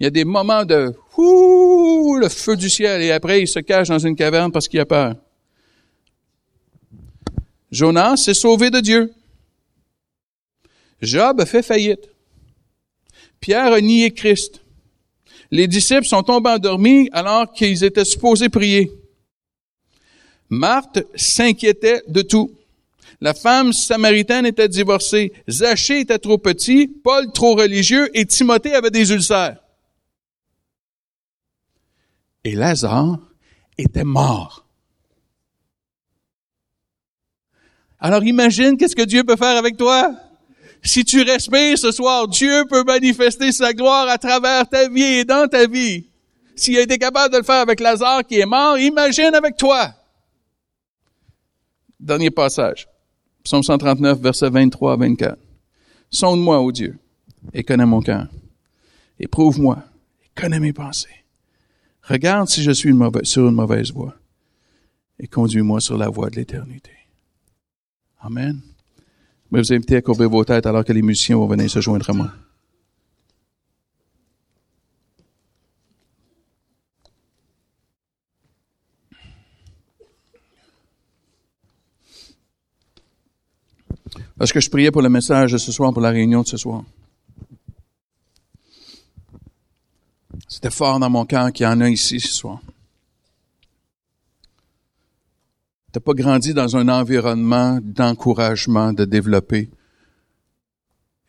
Il y a des moments de « ouh, le feu du ciel » et après, il se cache dans une caverne parce qu'il a peur. Jonas s'est sauvé de Dieu. Job a fait faillite. Pierre a nié Christ. Les disciples sont tombés endormis alors qu'ils étaient supposés prier. Marthe s'inquiétait de tout. La femme samaritaine était divorcée. Zachée était trop petit, Paul trop religieux et Timothée avait des ulcères. Et Lazare était mort. Alors imagine qu'est-ce que Dieu peut faire avec toi. Si tu respires ce soir, Dieu peut manifester sa gloire à travers ta vie et dans ta vie. S'il a été capable de le faire avec Lazare qui est mort, imagine avec toi. Dernier passage. Psaume 139, versets 23 à 24. « Sonde-moi, ô Dieu, et connais mon cœur. Éprouve-moi, et connais mes pensées. Regarde si je suis sur une mauvaise voie, et conduis-moi sur la voie de l'éternité. » Amen. Je vais vous inviter à courber vos têtes alors que les musiciens vont venir se joindre à moi. Parce que je priais pour le message de ce soir, pour la réunion de ce soir. C'était fort dans mon cœur qu'il y en a ici ce soir. Tu n'as pas grandi dans un environnement d'encouragement, de développer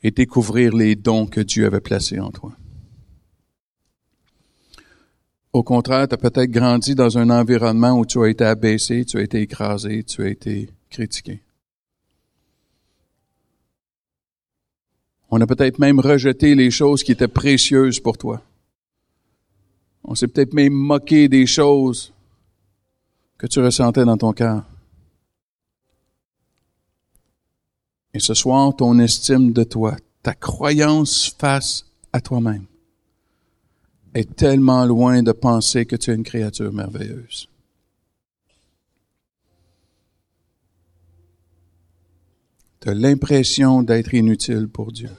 et découvrir les dons que Dieu avait placés en toi. Au contraire, tu as peut-être grandi dans un environnement où tu as été abaissé, tu as été écrasé, tu as été critiqué. On a peut-être même rejeté les choses qui étaient précieuses pour toi. On s'est peut-être même moqué des choses que tu ressentais dans ton cœur. Et ce soir, ton estime de toi, ta croyance face à toi-même, est tellement loin de penser que tu es une créature merveilleuse. Tu as l'impression d'être inutile pour Dieu.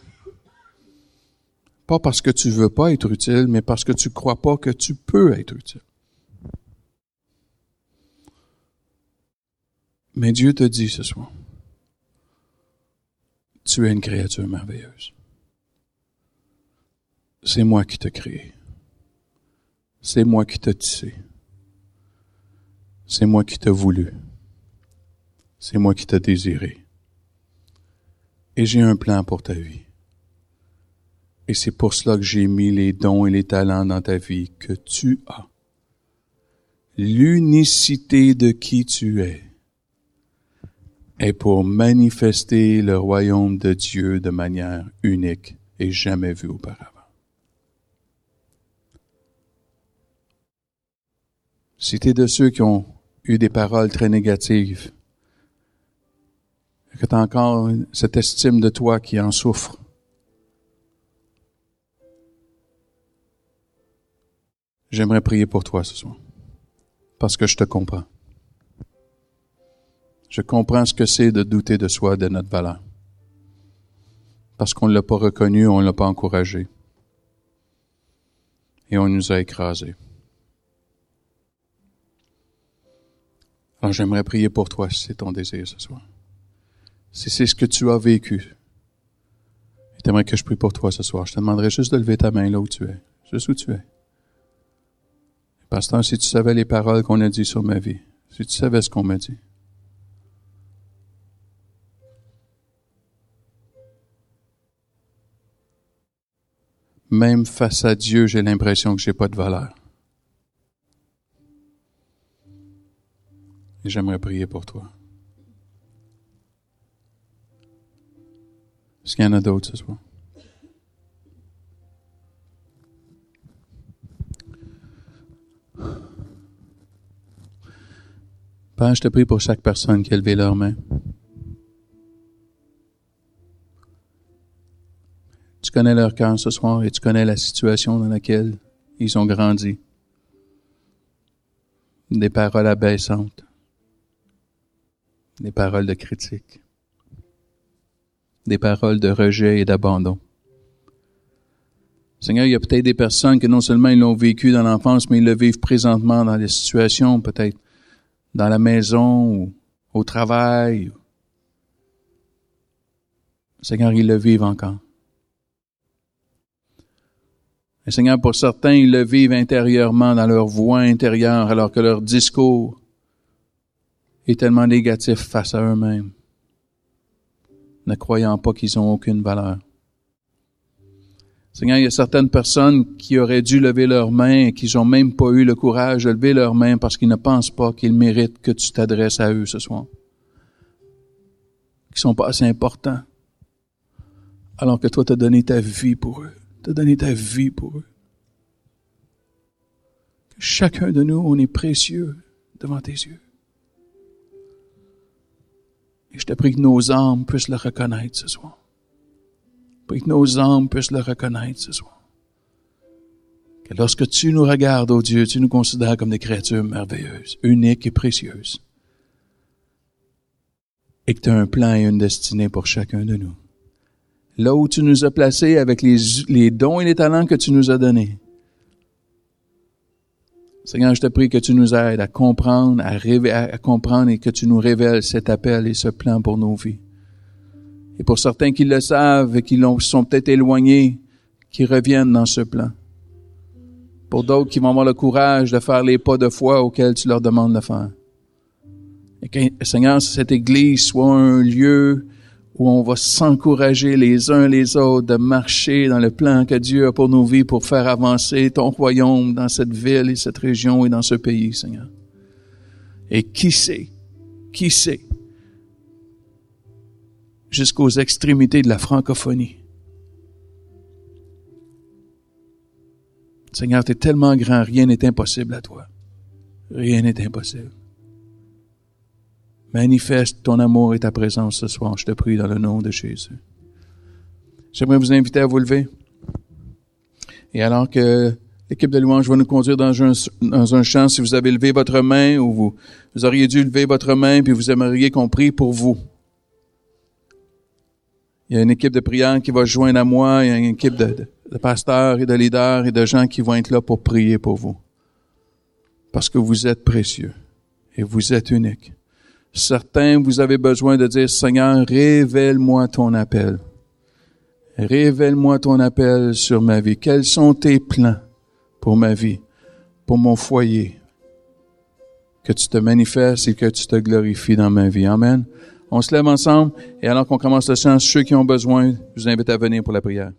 Pas parce que tu ne veux pas être utile, mais parce que tu ne crois pas que tu peux être utile. Mais Dieu te dit ce soir, tu es une créature merveilleuse. C'est moi qui t'ai créé. C'est moi qui t'ai tissé. C'est moi qui t'ai voulu. C'est moi qui t'ai désiré. Et j'ai un plan pour ta vie. Et c'est pour cela que j'ai mis les dons et les talents dans ta vie que tu as. L'unicité de qui tu es est pour manifester le royaume de Dieu de manière unique et jamais vue auparavant. Si tu es de ceux qui ont eu des paroles très négatives, que tu as encore cette estime de toi qui en souffre, j'aimerais prier pour toi ce soir, parce que je te comprends. Je comprends ce que c'est de douter de soi, de notre valeur. Parce qu'on ne l'a pas reconnu, on ne l'a pas encouragé. Et on nous a écrasés. Alors j'aimerais prier pour toi si c'est ton désir ce soir. Si c'est ce que tu as vécu. Et t'aimerais que je prie pour toi ce soir. Je te demanderais juste de lever ta main là où tu es. Juste où tu es. Pasteur, si tu savais les paroles qu'on a dites sur ma vie. Si tu savais ce qu'on m'a dit. Même face à Dieu, j'ai l'impression que j'ai pas de valeur. Et j'aimerais prier pour toi. Est-ce qu'il y en a d'autres ce soir? Père, je te prie pour chaque personne qui a levé leur main. Tu connais leur cœur ce soir et tu connais la situation dans laquelle ils ont grandi. Des paroles abaissantes. Des paroles de critique. Des paroles de rejet et d'abandon. Seigneur, il y a peut-être des personnes que non seulement ils l'ont vécu dans l'enfance, mais ils le vivent présentement dans des situations, peut-être dans la maison ou au travail. Seigneur, ils le vivent encore. Et Seigneur, pour certains, ils le vivent intérieurement, dans leur voix intérieure, alors que leur discours est tellement négatif face à eux-mêmes, ne croyant pas qu'ils n'ont aucune valeur. Seigneur, il y a certaines personnes qui auraient dû lever leurs mains et qui n'ont même pas eu le courage de lever leurs mains parce qu'ils ne pensent pas qu'ils méritent que tu t'adresses à eux ce soir. Qu'ils ne sont pas assez importants. alors que toi, tu as donné ta vie pour eux. Tu as donné ta vie pour eux. Chacun de nous, on est précieux devant tes yeux. Et je te prie que nos âmes puissent le reconnaître ce soir. Je prie que nos âmes puissent le reconnaître ce soir. Que lorsque tu nous regardes, ô Dieu, tu nous considères comme des créatures merveilleuses, uniques et précieuses. Et que tu as un plan et une destinée pour chacun de nous. Là où tu nous as placés avec les dons et les talents que tu nous as donnés. Seigneur, je te prie que tu nous aides à comprendre, à comprendre et que tu nous révèles cet appel et ce plan pour nos vies. Et pour certains qui le savent et qui sont peut-être éloignés, qui reviennent dans ce plan. Pour d'autres qui vont avoir le courage de faire les pas de foi auxquels tu leur demandes de faire. Et que, Seigneur, cette Église soit un lieu où on va s'encourager les uns les autres de marcher dans le plan que Dieu a pour nos vies, pour faire avancer ton royaume dans cette ville et cette région et dans ce pays, Seigneur. Et qui sait, jusqu'aux extrémités de la francophonie. Seigneur, tu es tellement grand, rien n'est impossible à toi. Rien n'est impossible. Manifeste ton amour et ta présence ce soir, je te prie, dans le nom de Jésus. J'aimerais vous inviter à vous lever. Et alors que l'équipe de louange va nous conduire dans un chant, si vous avez levé votre main ou vous auriez dû lever votre main puis vous aimeriez qu'on prie pour vous. Il y a une équipe de prière qui va se joindre à moi, il y a une équipe de pasteurs et de leaders et de gens qui vont être là pour prier pour vous. Parce que vous êtes précieux et vous êtes unique. Certains, vous avez besoin de dire, Seigneur, révèle-moi ton appel. Révèle-moi ton appel sur ma vie. Quels sont tes plans pour ma vie, pour mon foyer? Que tu te manifestes et que tu te glorifies dans ma vie. Amen. On se lève ensemble et alors qu'on commence le chant, ceux qui ont besoin, je vous invite à venir pour la prière.